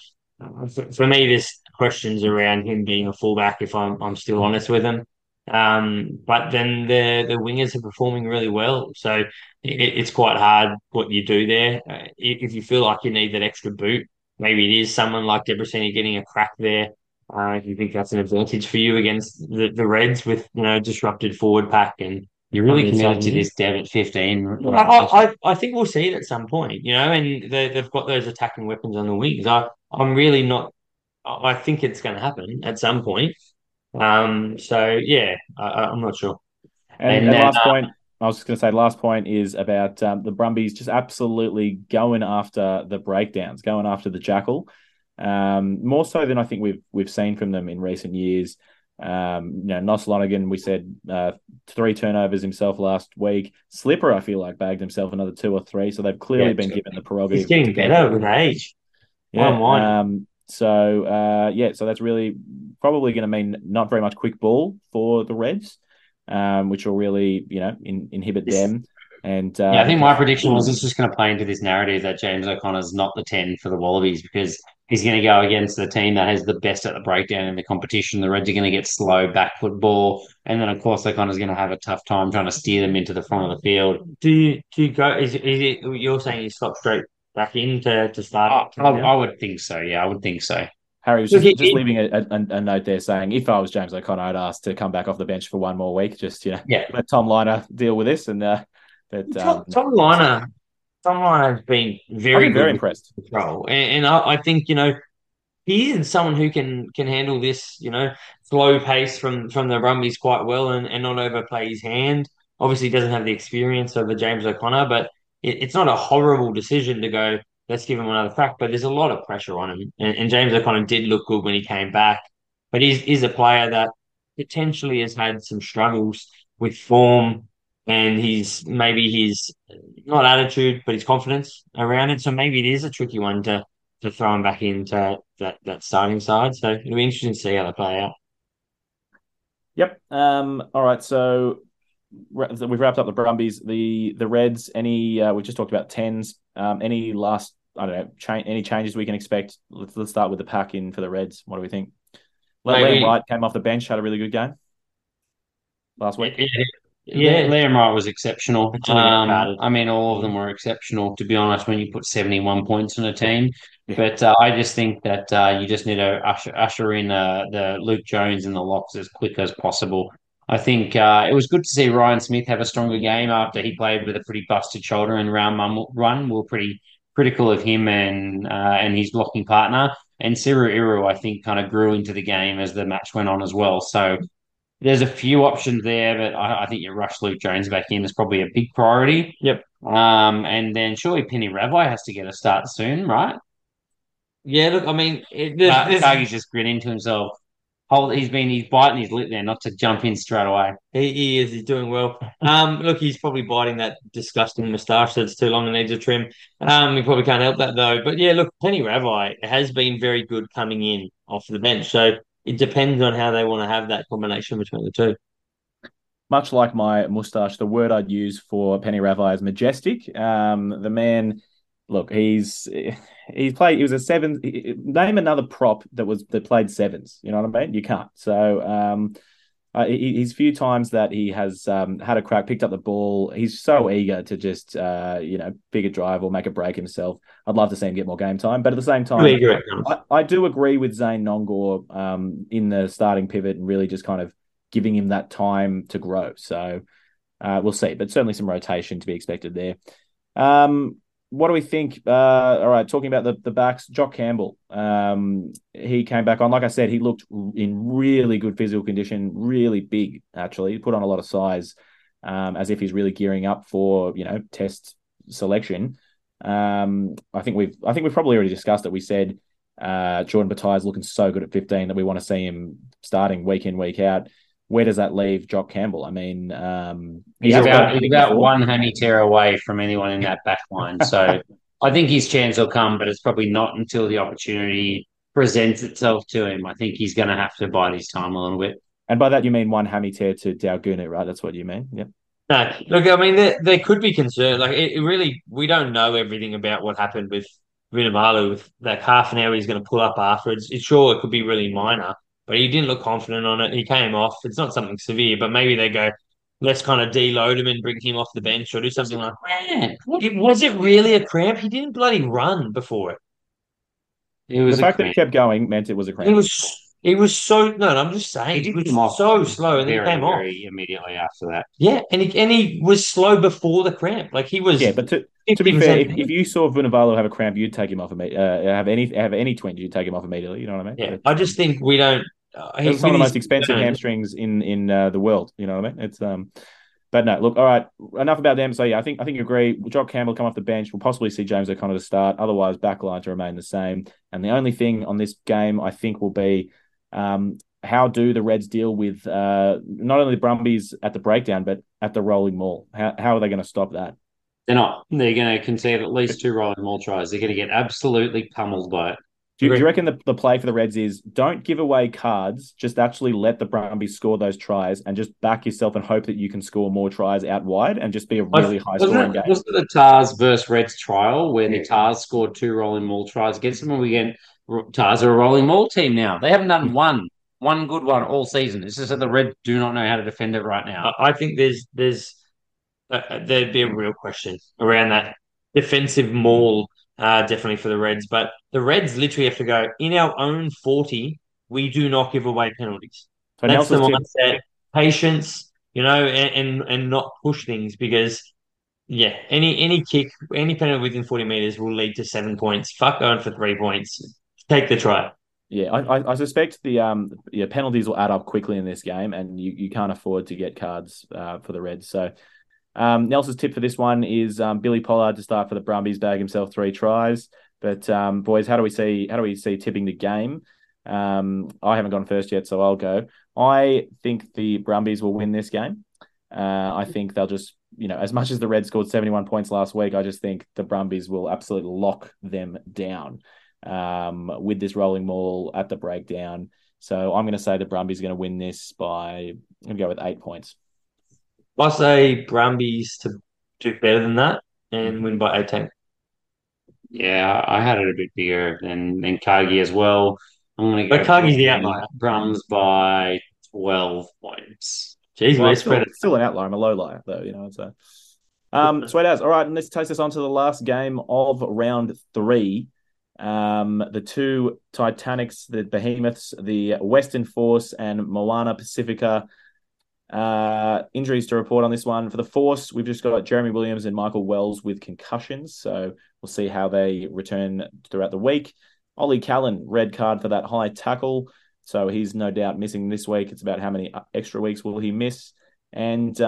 for me, there's questions around him being a fullback, if I'm still honest with him. But then the wingers are performing really well. So it's quite hard what you do there. If you feel like you need that extra boot, maybe it is someone like Debrasini getting a crack there. If you think that's an advantage for you against the Reds with, you know, disrupted forward pack and, you're really committed to this, Dev, at 15. I think we'll see it at some point, you know, and they've got those attacking weapons on the wings. I'm really not – I think it's going to happen at some point. I'm not sure. And then, last point – I was just going to say, last point is about the Brumbies just absolutely going after the breakdowns, going after the jackal, more so than I think we've seen from them in recent years. Nos Lonergan, we said 3 turnovers himself last week. Slipper, I feel like, bagged himself another 2 or 3. So they've clearly been given the prerogative. He's getting better with age. Yeah. So that's really probably going to mean not very much quick ball for the Reds, which will really, you know, inhibit them. And I think my prediction was it's just going to play into this narrative that James O'Connor's not the 10 for the Wallabies because he's going to go against the team that has the best at the breakdown in the competition. The Reds are going to get slow back football, and then of course O'Connor's going to have a tough time trying to steer them into the front of the field. Do you go? Is it you're saying you slot straight back in to start? I would think so. Yeah, I would think so. Harry was just leaving a note there saying, if I was James O'Connor, I'd ask to come back off the bench for 1 more week. Just let Tom Liner deal with this. And Tom Liner has been very impressed. Control. And I think, you know, he is someone who can handle this, you know, slow pace from the Brumbies quite well and not overplay his hand. Obviously, he doesn't have the experience of a James O'Connor, but it's not a horrible decision to go, let's give him another crack. But there's a lot of pressure on him. And James O'Connor did look good when he came back. But he's a player that potentially has had some struggles with form, and his not attitude, but his confidence around it. So maybe it is a tricky one to throw him back into that starting side. So it'll be interesting to see how they play out. Yep. All right. So we've wrapped up the Brumbies, the Reds. Any we just talked about 10s. Any last any changes we can expect? Let's start with the pack in for the Reds. What do we think? Liam Wright came off the bench, had a really good game last week. Yeah. Yeah, Liam Wright was exceptional. I mean, all of them were exceptional, to be honest, when you put 71 points on a team. Yeah. But I just think that you just need to usher in the Luke Jones and the locks as quick as possible. I think it was good to see Ryan Smith have a stronger game after he played with a pretty busted shoulder in round 1. We were pretty critical of him and his blocking partner. And Siru Iru, I think, kind of grew into the game as the match went on as well. So there's a few options there, but I think you rush Luke Jones back in is probably a big priority. Yep. And then surely Penny Rabbi has to get a start soon, right? Yeah, look, I mean... Cargie's just grinning to himself. He's biting his lip there not to jump in straight away. He is. He's doing well. Look, he's probably biting that disgusting moustache that's too long and needs a trim. We probably can't help that, though. But, yeah, look, Penny Rabbi has been very good coming in off the bench, so... It depends on how they want to have that combination between the 2. much like my moustache, the word I'd use for Penny Ravai is majestic. The man, look, he played. He was a seven. Name another prop that played sevens. You know what I mean? You can't. So he's few times that he has had a crack, picked up the ball. He's so eager to just pick a drive or make a break himself. I'd love to see him get more game time, but at the same time, I do agree with Zane Nongor in the starting pivot and really just kind of giving him that time to grow. So we'll see, but certainly some rotation to be expected there. What do we think? All right, talking about the backs, Jock Campbell, he came back on. Like I said, he looked in really good physical condition, really big, actually. He put on a lot of size, as if he's really gearing up for, test selection. I think we've probably already discussed that. We said Jordan Bataille is looking so good at 15 that we want to see him starting week in, week out. Where does that leave Jock Campbell? I mean, he's about one hammy tear away from anyone in that back line. So I think his chance will come, but it's probably not until the opportunity presents itself to him. I think he's going to have to bide his time a little bit. And by that, you mean one hammy tear to Dalgunu, right? That's what you mean? Yep. No, look, I mean, there could be concern. Like, it really, we don't know everything about what happened with Rinamalu, with that half an hour he's going to pull up afterwards. It could be really minor. But he didn't look confident on it. He came off. It's not something severe, but maybe they go, let's kind of deload him and bring him off the bench or do something like, man, was it really a cramp? He didn't bloody run before it. It was the fact that he kept going meant it was a cramp. It was so, no, I'm just saying, he was so slow and then came off immediately after that. Yeah, and he was slow before the cramp. Like he was. Yeah, but to be fair, if you saw Vunivalu have a cramp, you'd take him off immediately. Have any twinge, you'd take him off immediately. You know what I mean? Yeah, I just think we don't. It's one of the most expensive hamstrings in the world. You know what I mean? It's but no, look, all right, enough about them. So yeah, I think you agree. Jock Campbell come off the bench. We'll possibly see James O'Connor to start. Otherwise, backline to remain the same. And the only thing on this game, I think, will be how do the Reds deal with not only the Brumbies at the breakdown, but at the rolling maul? How are they going to stop that? They're not. They're going to concede at least two rolling maul tries. They're going to get absolutely pummeled by it. Do you reckon the play for the Reds is don't give away cards, just actually let the Brumbies score those tries and just back yourself and hope that you can score more tries out wide and just be a really high-scoring game? Wasn't it the Tars versus Reds trial where the Tars scored two rolling maul tries against them? And Tars are a rolling maul team now. They haven't done one good one all season. It's just that the Reds do not know how to defend it right now. I think there's there'd be a real question around that defensive maul. Definitely for the Reds, but the Reds literally have to go in our own 40. We do not give away penalties. So that's Nelson's the mindset, patience, and not push things because, yeah, any kick, any penalty within 40 meters will lead to 7 points. Fuck going for 3 points. Take the try. Yeah, I suspect the penalties will add up quickly in this game, and you can't afford to get cards for the Reds. So. Nelson's tip for this one is Billy Pollard to start for the Brumbies, bag himself 3 tries. But boys, how do we see tipping the game? I haven't gone first yet, so I'll go. I think the Brumbies will win this game. I think they'll just, as much as the Reds scored 71 points last week, I just think the Brumbies will absolutely lock them down with this rolling maul at the breakdown. So I'm going to say the Brumbies are going to win this by, I'm going to go with 8 points. I say Brumbies to do better than that and win by 18. Yeah, I had it a bit bigger than Cargie as well. I'm going to go. But Cargie's the outlier. Brums by 12 points. Jeez, well, it's still an outlier. I'm a low liar, though. So. Sweet as. All right, and this takes us on to the last game of round 3. The two Titanics, the Behemoths, the Western Force and Moana Pacifica. Injuries to report on this one. For the Force, we've just got Jeremy Williams and Michael Wells with concussions, so we'll see how they return throughout the week. Ollie Callan, red card for that high tackle, so he's no doubt missing this week. It's about how many extra weeks will he miss. And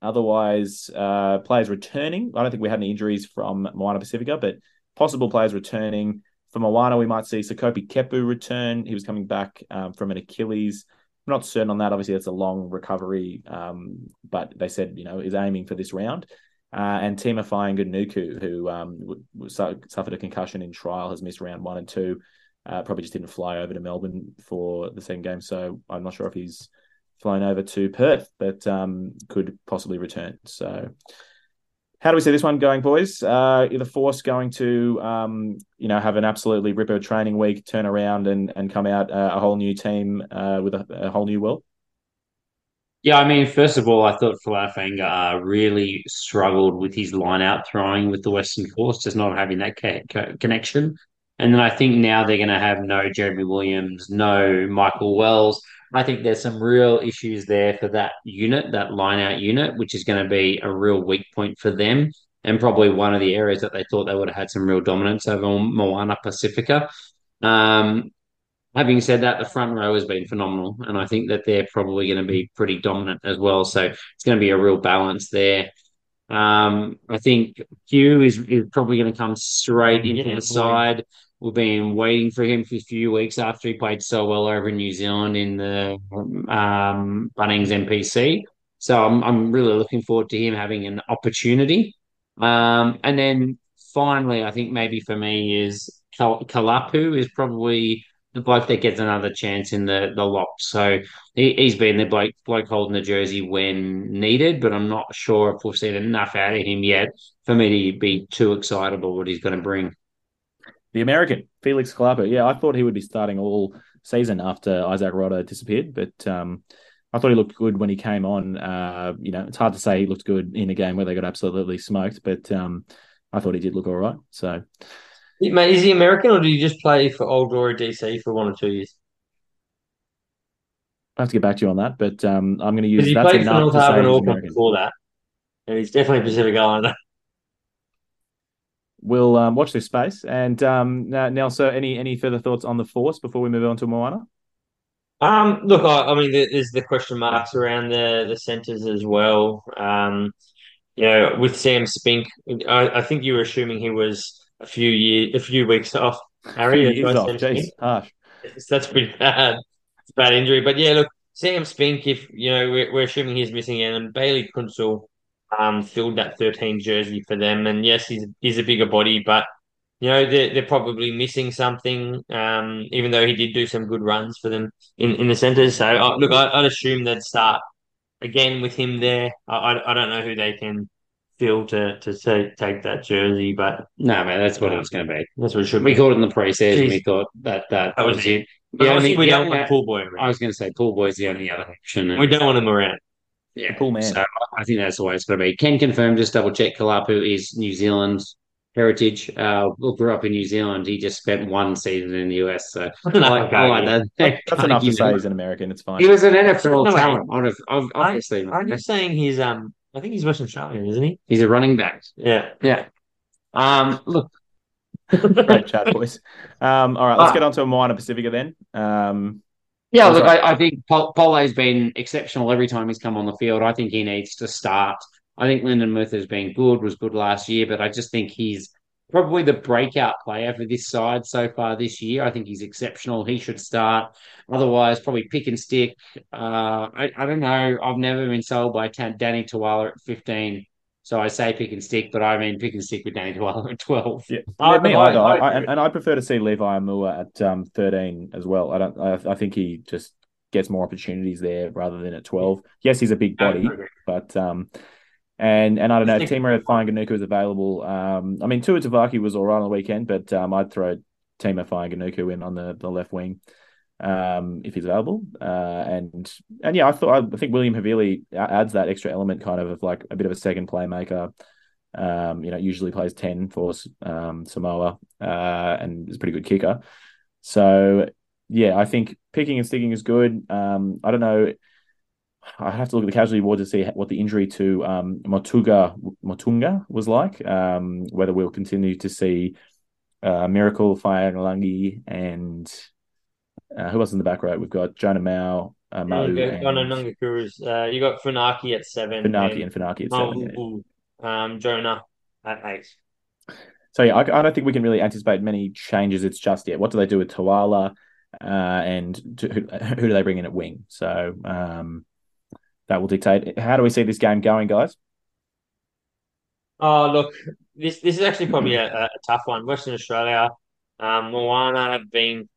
otherwise, players returning. I don't think we had any injuries from Moana Pacifica, but possible players returning. For Moana, we might see Sakopi Kepu return. He was coming back from an Achilles. I'm not certain on that. Obviously, that's a long recovery, but they said, is aiming for this round. And Tima Fainganuku, who suffered a concussion in trial, has missed round 1 and 2. Probably just didn't fly over to Melbourne for the second game, so I'm not sure if he's flown over to Perth that could possibly return. So how do we see this one going, boys? The Force going to, have an absolutely ripper training week, turn around and come out a whole new team with a whole new world? Yeah, I mean, first of all, I thought Falafinga really struggled with his line-out throwing with the Western Force, just not having that connection. And then I think now they're going to have no Jeremy Williams, no Michael Wells. I think there's some real issues there for that unit, that line-out unit, which is going to be a real weak point for them and probably one of the areas that they thought they would have had some real dominance over Moana Pacifica. Having said that, the front row has been phenomenal, and I think that they're probably going to be pretty dominant as well. So it's going to be a real balance there. I think Hugh is probably going to come straight into the side. We've been waiting for him for a few weeks after he played so well over in New Zealand in the Bunnings NPC. So I'm really looking forward to him having an opportunity. And then finally, I think maybe for me is Kalapu is probably the bloke that gets another chance in the lock. So he's been the bloke holding the jersey when needed, but I'm not sure if we've seen enough out of him yet for me to be too excited about what he's going to bring. The American, Felix Kalapa. Yeah, I thought he would be starting all season after Isaac Rodda disappeared, but I thought he looked good when he came on. It's hard to say he looked good in a game where they got absolutely smoked, but I thought he did look all right. So, mate, is he American or did he just play for Old Glory DC for 1 or 2 years? I have to get back to you on that, but I'm going to use that. He played for North Harbour and Auckland before that, and he's definitely Pacific Islander. We'll watch this space. And now, sir, any further thoughts on the Force before we move on to Moana? Look, I mean, there's the question marks around the centres as well. With Sam Spink, I think you were assuming he was a few weeks off. Harry, years off. Jeez, harsh. That's pretty bad. It's a bad injury. But yeah, look, Sam Spink. If we're assuming he's missing out, and Bailey Kunsel filled that 13 jersey for them, and yes, he's a bigger body, but they're probably missing something. Even though he did do some good runs for them in the centres, so I'd assume they'd start again with him there. I don't know who they can fill to take that jersey, but no, man, that's what it was going to be. That's what it should be. We caught it in the pre-season. We thought that was it. Yeah, we don't want Pool Boy around. I was going to say Pool Boy's the only other option. We don't want him around. Yeah, cool man. So I think that's the way it's going to be. Can confirm, just double check, Kalapu is New Zealand heritage. Grew up in New Zealand. He just spent 1 season in the US. So I like that. That's enough to say he's an American. It's fine. He was an NFL talent. Obviously, I'm just saying he's I think he's West Australian, isn't he? He's a running back. Yeah. Look. Great chat, boys. All right, let's get on to a minor Pacifica then. Yeah, look, I think Pole's been exceptional every time he's come on the field. I think he needs to start. I think Lyndon Muther's been good, was good last year, but I just think he's probably the breakout player for this side so far this year. I think he's exceptional. He should start. Otherwise, probably pick and stick. I don't know. I've never been sold by Danny Tuala at 15. So I say pick and stick, but I mean pick and stick with Danny Tuala at 12. Yeah, I prefer to see Levi Amua at 13 as well. I think he just gets more opportunities there rather than at 12. Yes, he's a big body, but and I don't know. Tima Fainganuku is available. I mean, Tua Tavaki was all right on the weekend, but I'd throw Tima Fainganuku in on the left wing if he's available. And yeah, I think William Havili adds that extra element kind of like a bit of a second playmaker. Usually plays 10 for Samoa and is a pretty good kicker. So yeah, I think picking and sticking is good. I don't know. I have to look at the casualty ward to see what the injury to Motunga was like, whether we'll continue to see Miracle, Fayangalangi, and who else in the back row? We've got Jonah Mau, Mau. You got Funaki at 7. Funaki and Funaki at 7. Yeah. Jonah at 8. So, yeah, I don't think we can really anticipate many changes. It's just, yeah, what do they do with Tuala and who do they bring in at wing? So that will dictate. How do we see this game going, guys? Oh, look, this is actually probably a tough one. Western Australia, Moana have been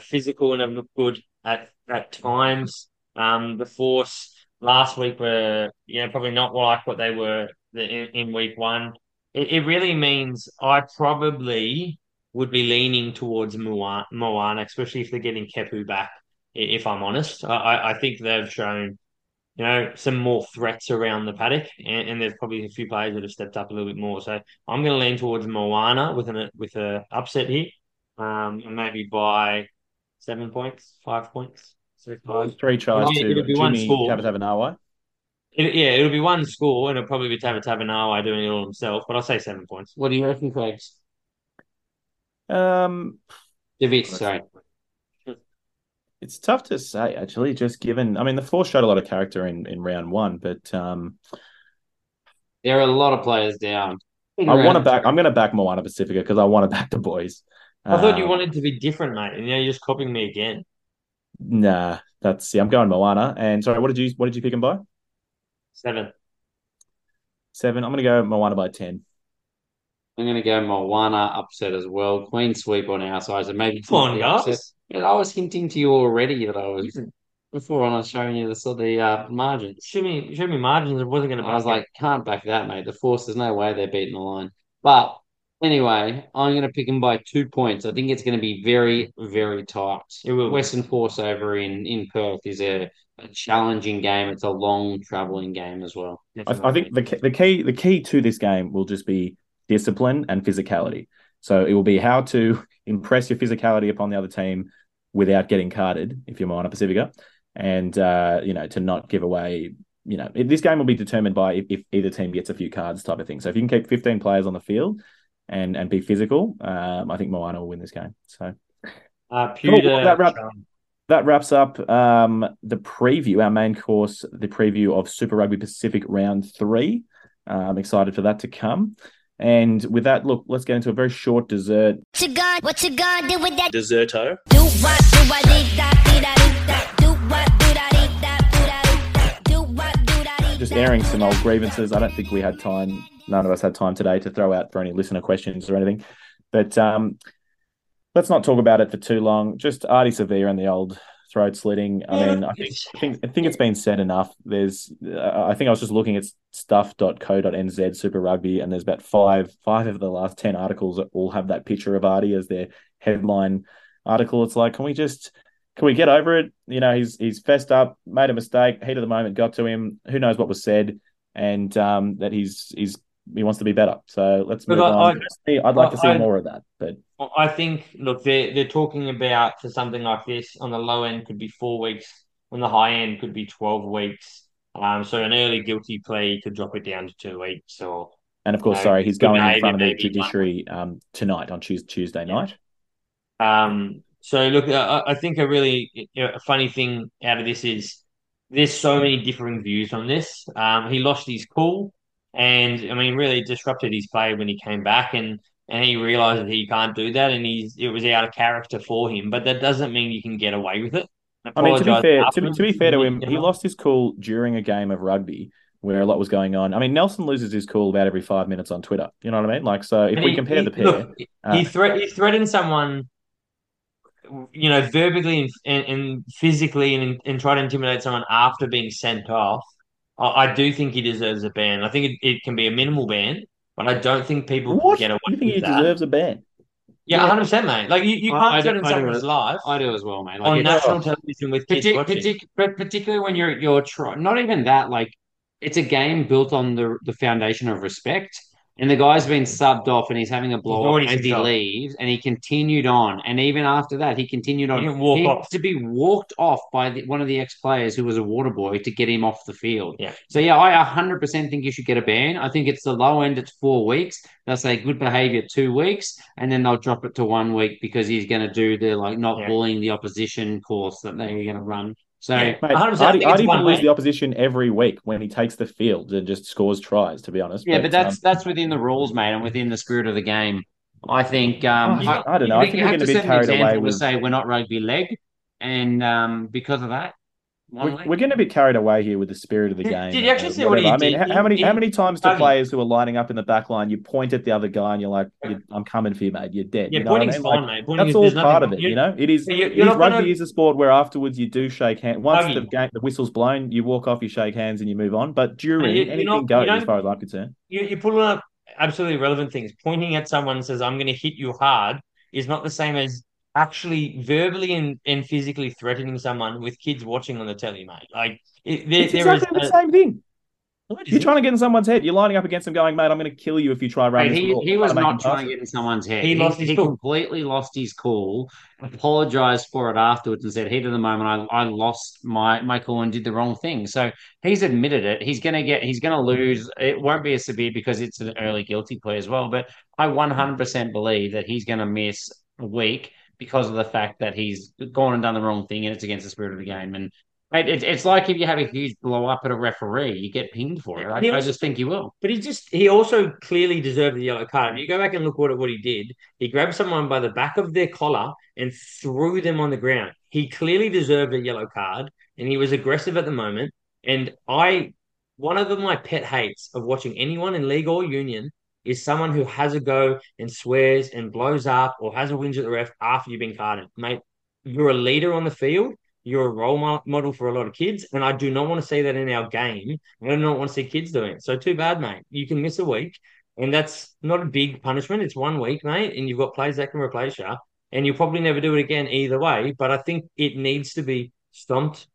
physical and have looked good at times. The Force last week were, probably not like what they were in week one. It really means I probably would be leaning towards Moana, especially if they're getting Kepu back, if I'm honest. I think they've shown, some more threats around the paddock, and there's probably a few players that have stepped up a little bit more. So I'm going to lean towards Moana with an upset here, and maybe by 7 points, 5 points. Three tries to Jimmy Tavatavanawa. It'll be one score, and it'll probably be Tavatavanawa doing it all himself, but I'll say 7 points. What do you reckon, Clegs? DeVitch, sorry. It's tough to say, actually, just given... I mean, the Force showed a lot of character in round one, but... there are a lot of players down. I'm going to back Moana Pacifica because I want to back the boys. I thought you wanted to be different, mate, and now you're just copying me again. Nah, I'm going Moana. And sorry, what did you pick him by? Seven. I'm going to go Moana by 10. I'm going to go Moana upset as well. Queen sweep on our side. So maybe come on, guys. I was hinting to you already that I was before on. I was showing you the margins. Show me margins. It wasn't going to. I was like, can't back that, mate. The Force, there's no way they're beating the line. But anyway, I'm going to pick them by 2 points. I think it's going to be very, very tight. It will. Western Force over in Perth is a challenging game. It's a long travelling game as well. I think the key to this game will just be discipline and physicality. So it will be how to impress your physicality upon the other team without getting carded, if you're Moana Pacifica, and to not give away. This game will be determined by if either team gets a few cards type of thing. So if you can keep 15 players on the field and be physical, I think Moana will win this game. So that wraps up the preview, our main course, the preview of Super Rugby Pacific Round 3. I'm excited for that to come. And with that, look, let's get into a very short dessert. What's you gonna do with that? Desserto. Just airing some old grievances. I don't think we had time. None of us had time today to throw out for any listener questions or anything. But let's not talk about it for too long. Just Ardie Savea and the old throat slitting. I think it's been said enough. I think I was just looking at stuff.co.nz Super Rugby, and there's about five of the last 10 articles that all have that picture of Ardie as their headline article. It's like, can we get over it? He's fessed up, made a mistake, heat of the moment got to him. Who knows what was said, and that he wants to be better. So let's move on. I'd like to see more of that. But I think, look, they're talking about for something like this on the low end could be 4 weeks, on the high end could be 12 weeks. So an early guilty plea could drop it down to 2 weeks. And of course, he's going in front of the judiciary tonight on Tuesday night. So look, I think a really funny thing out of this is there's so many differing views on this. He lost his cool. And, I mean, really disrupted his play when he came back and he realised that he can't do that and it was out of character for him. But that doesn't mean you can get away with it. I mean, to be fair to him, he lost his cool during a game of rugby where a lot was going on. I mean, Nelson loses his cool about every 5 minutes on Twitter. You know what I mean? Like, so if we compare the pair... Look, he threatened someone, verbally and physically and tried to intimidate someone after being sent off. I do think he deserves a ban. I think it can be a minimal ban, but I don't think people can get away with that. You think he deserves a ban? Yeah, 100%, mate. Like, you can't threaten someone's life. I do as well, mate. Like, on national television with kids watching. But particularly when you're trying... Not even that, like, it's a game built on the foundation of respect, and the guy's been subbed off and he's having a blow-up as he leaves, and he continued on. And even after that, he continued on. He had to be walked off by one of the ex-players who was a water boy to get him off the field. Yeah. So, I 100% think you should get a ban. I think it's the low end, it's 4 weeks. They'll say good behaviour 2 weeks, and then they'll drop it to 1 week because he's going to do the bullying the opposition course that they're going to run. So, yeah, mate, Ardie bullies the opposition every week when he takes the field and just scores tries, to be honest. Yeah, but that's within the rules, mate, and within the spirit of the game. I think... I don't know. I think we're going to be carried away with... say we're not rugby leg, and because of that, We're going to be carried away here with the spirit of the game. Did you actually see whatever. What he did? I mean, how many times do players who are lining up in the back line, you point at the other guy and you're like, I'm coming for you, mate. You're dead. Yeah, you know pointing's what I mean? Fine, like, mate. Pointing that's all part of it, you know? Rugby is a sport where afterwards you do shake hands. Once the whistle's blown, you walk off, you shake hands, and you move on. But during, anything goes as far as I'm concerned. You're pulling up absolutely relevant things. Pointing at someone says, I'm going to hit you hard is not the same as actually verbally and physically threatening someone with kids watching on the telly, mate. Like it's exactly the same thing. You're trying to get in someone's head. You're lining up against them going, mate, I'm going to kill you if you try running. He was not trying to get in someone's head. He completely lost his cool, apologised for it afterwards and said, heat of the moment, I lost my cool and did the wrong thing. So he's admitted it. He's going to lose. It won't be as severe because it's an early guilty plea as well. But I 100% believe that he's going to miss a week because of the fact that he's gone and done the wrong thing and it's against the spirit of the game. And it's like if you have a huge blow up at a referee, you get pinged for it. I just think he will. But he also clearly deserved the yellow card. If you go back and look at what he did, he grabbed someone by the back of their collar and threw them on the ground. He clearly deserved a yellow card and he was aggressive at the moment. And one of my pet hates of watching anyone in league or union is someone who has a go and swears and blows up or has a whinge at the ref after you've been carded. Mate, you're a leader on the field. You're a role model for a lot of kids, and I do not want to see that in our game. I do not want to see kids doing it. So too bad, mate. You can miss a week, and that's not a big punishment. It's 1 week, mate, and you've got players that can replace you, and you'll probably never do it again either way, but I think it needs to be stomped,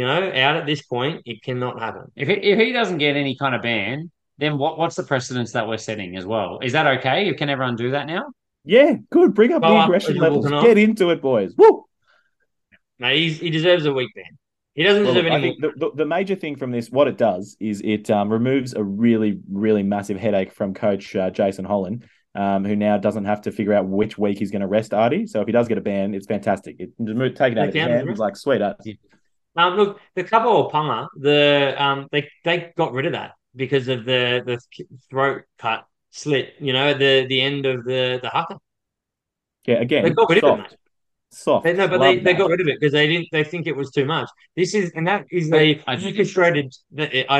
out at this point. It cannot happen. If he doesn't get any kind of ban, then what's the precedence that we're setting as well? Is that okay? Can everyone do that now? Yeah, good. Bring up the aggression levels. Get into it, boys. Woo! No, he deserves a week ban. He doesn't deserve anything. The major thing from this, what it does, is it removes a really, really massive headache from Coach Jason Holland, who now doesn't have to figure out which week he's going to rest Ardie. So if he does get a ban, it's fantastic. It's taken out of his hand. He's like, sweet up. Look, the Kapa or Pama, they got rid of that because of the throat cut slit, the end of the haka. Yeah, again, they got rid of it, mate. Soft. No, but they got rid of it because they think it was too much. I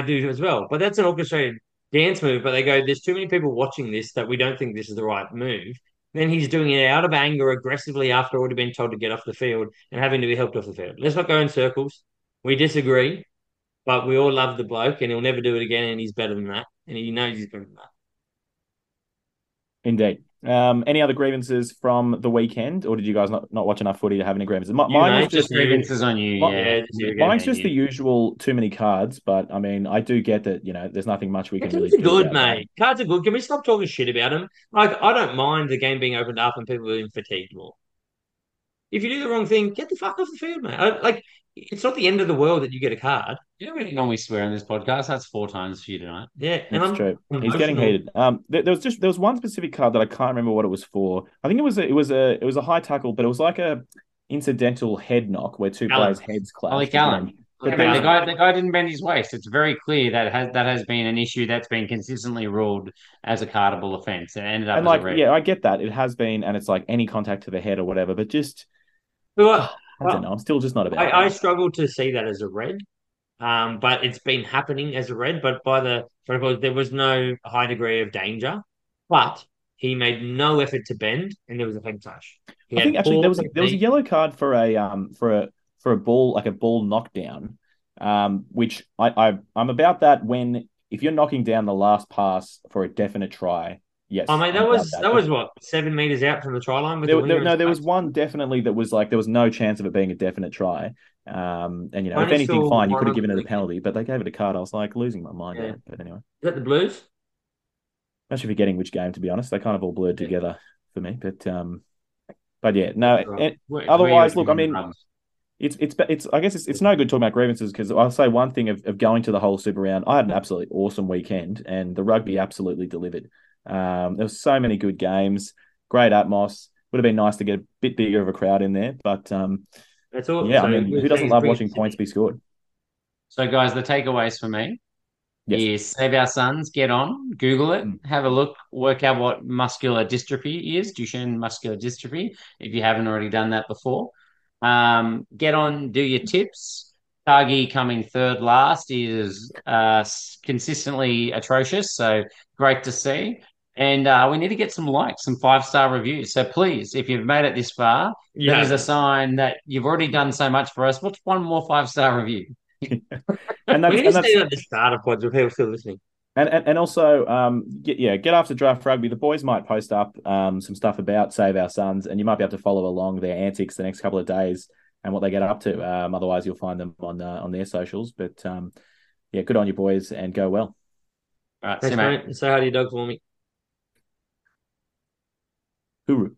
do as well. But that's an orchestrated dance move. But they go, there's too many people watching this that we don't think this is the right move. Then he's doing it out of anger aggressively after already being told to get off the field and having to be helped off the field. Let's not go in circles. We disagree, but we all love the bloke and he'll never do it again. And he's better than that. And he knows he's better than that. Indeed. Any other grievances from the weekend, or did you guys not watch enough footy to have any grievances? Mine was just grievances on you. Mine's just the usual too many cards, but I mean, I do get that. There's nothing much we can really do. Cards are good, mate. Cards are good. Can we stop talking shit about them? Like, I don't mind the game being opened up and people being fatigued more. If you do the wrong thing, get the fuck off the field, mate. It's not the end of the world that you get a card. You don't really normally swear on this podcast. That's 4 times for you tonight. Yeah, that's true. He's getting heated. There was one specific card that I can't remember what it was for. I think it was a high tackle, but it was like a incidental head knock where two players' heads clashed. Like Allen. But the guy didn't bend his waist. It's very clear that has been an issue that's been consistently ruled as a cardable offence and ended up as a red. Yeah, I get that. It has been, and it's like any contact to the head or whatever, but just I don't know. I'm still just not about it. I struggle to see that as a red, but it's been happening as a red. But by the protocol, there was no high degree of danger. But he made no effort to bend, and there was a head touch. I think actually there was a yellow card for a ball, like a ball knockdown, which I'm about that when if you're knocking down the last pass for a definite try. Yes. I mean, that was what, 7 meters out from the try line? There was one definitely that was like, there was no chance of it being a definite try. If anything, fine, you could have given it a penalty, but they gave it a card. I was like losing my mind. Yeah. But anyway. Is that the Blues? I'm actually forgetting which game, to be honest. They kind of all blurred together for me. But yeah, no. Right. Otherwise, look, I mean, I guess it's no good talking about grievances because I'll say one thing of going to the whole Super Round. I had an absolutely awesome weekend and the rugby absolutely delivered. There were so many good games, great atmos. Would have been nice to get a bit bigger of a crowd in there, but that's all. Yeah, so I mean, who doesn't love watching points be scored? So, guys, the takeaways for me is Save Our Sons. Get on, Google it, have a look, work out what muscular dystrophy is, Duchenne muscular dystrophy. If you haven't already done that before, get on, do your tips. Cargie coming third last is consistently atrocious, so great to see. And we need to get some likes, some five-star reviews. So please, if you've made it this far, that is a sign that you've already done so much for us. What's one more five-star review? We need to do that at the start of pods with people still listening. And also, get after Draft Rugby. The boys might post up some stuff about Save Our Sons, and you might be able to follow along their antics the next couple of days and what they get up to. Otherwise, you'll find them on their socials. But, good on you, boys, and go well. All right, thanks, mate. So how do you dog for me? Hooroo.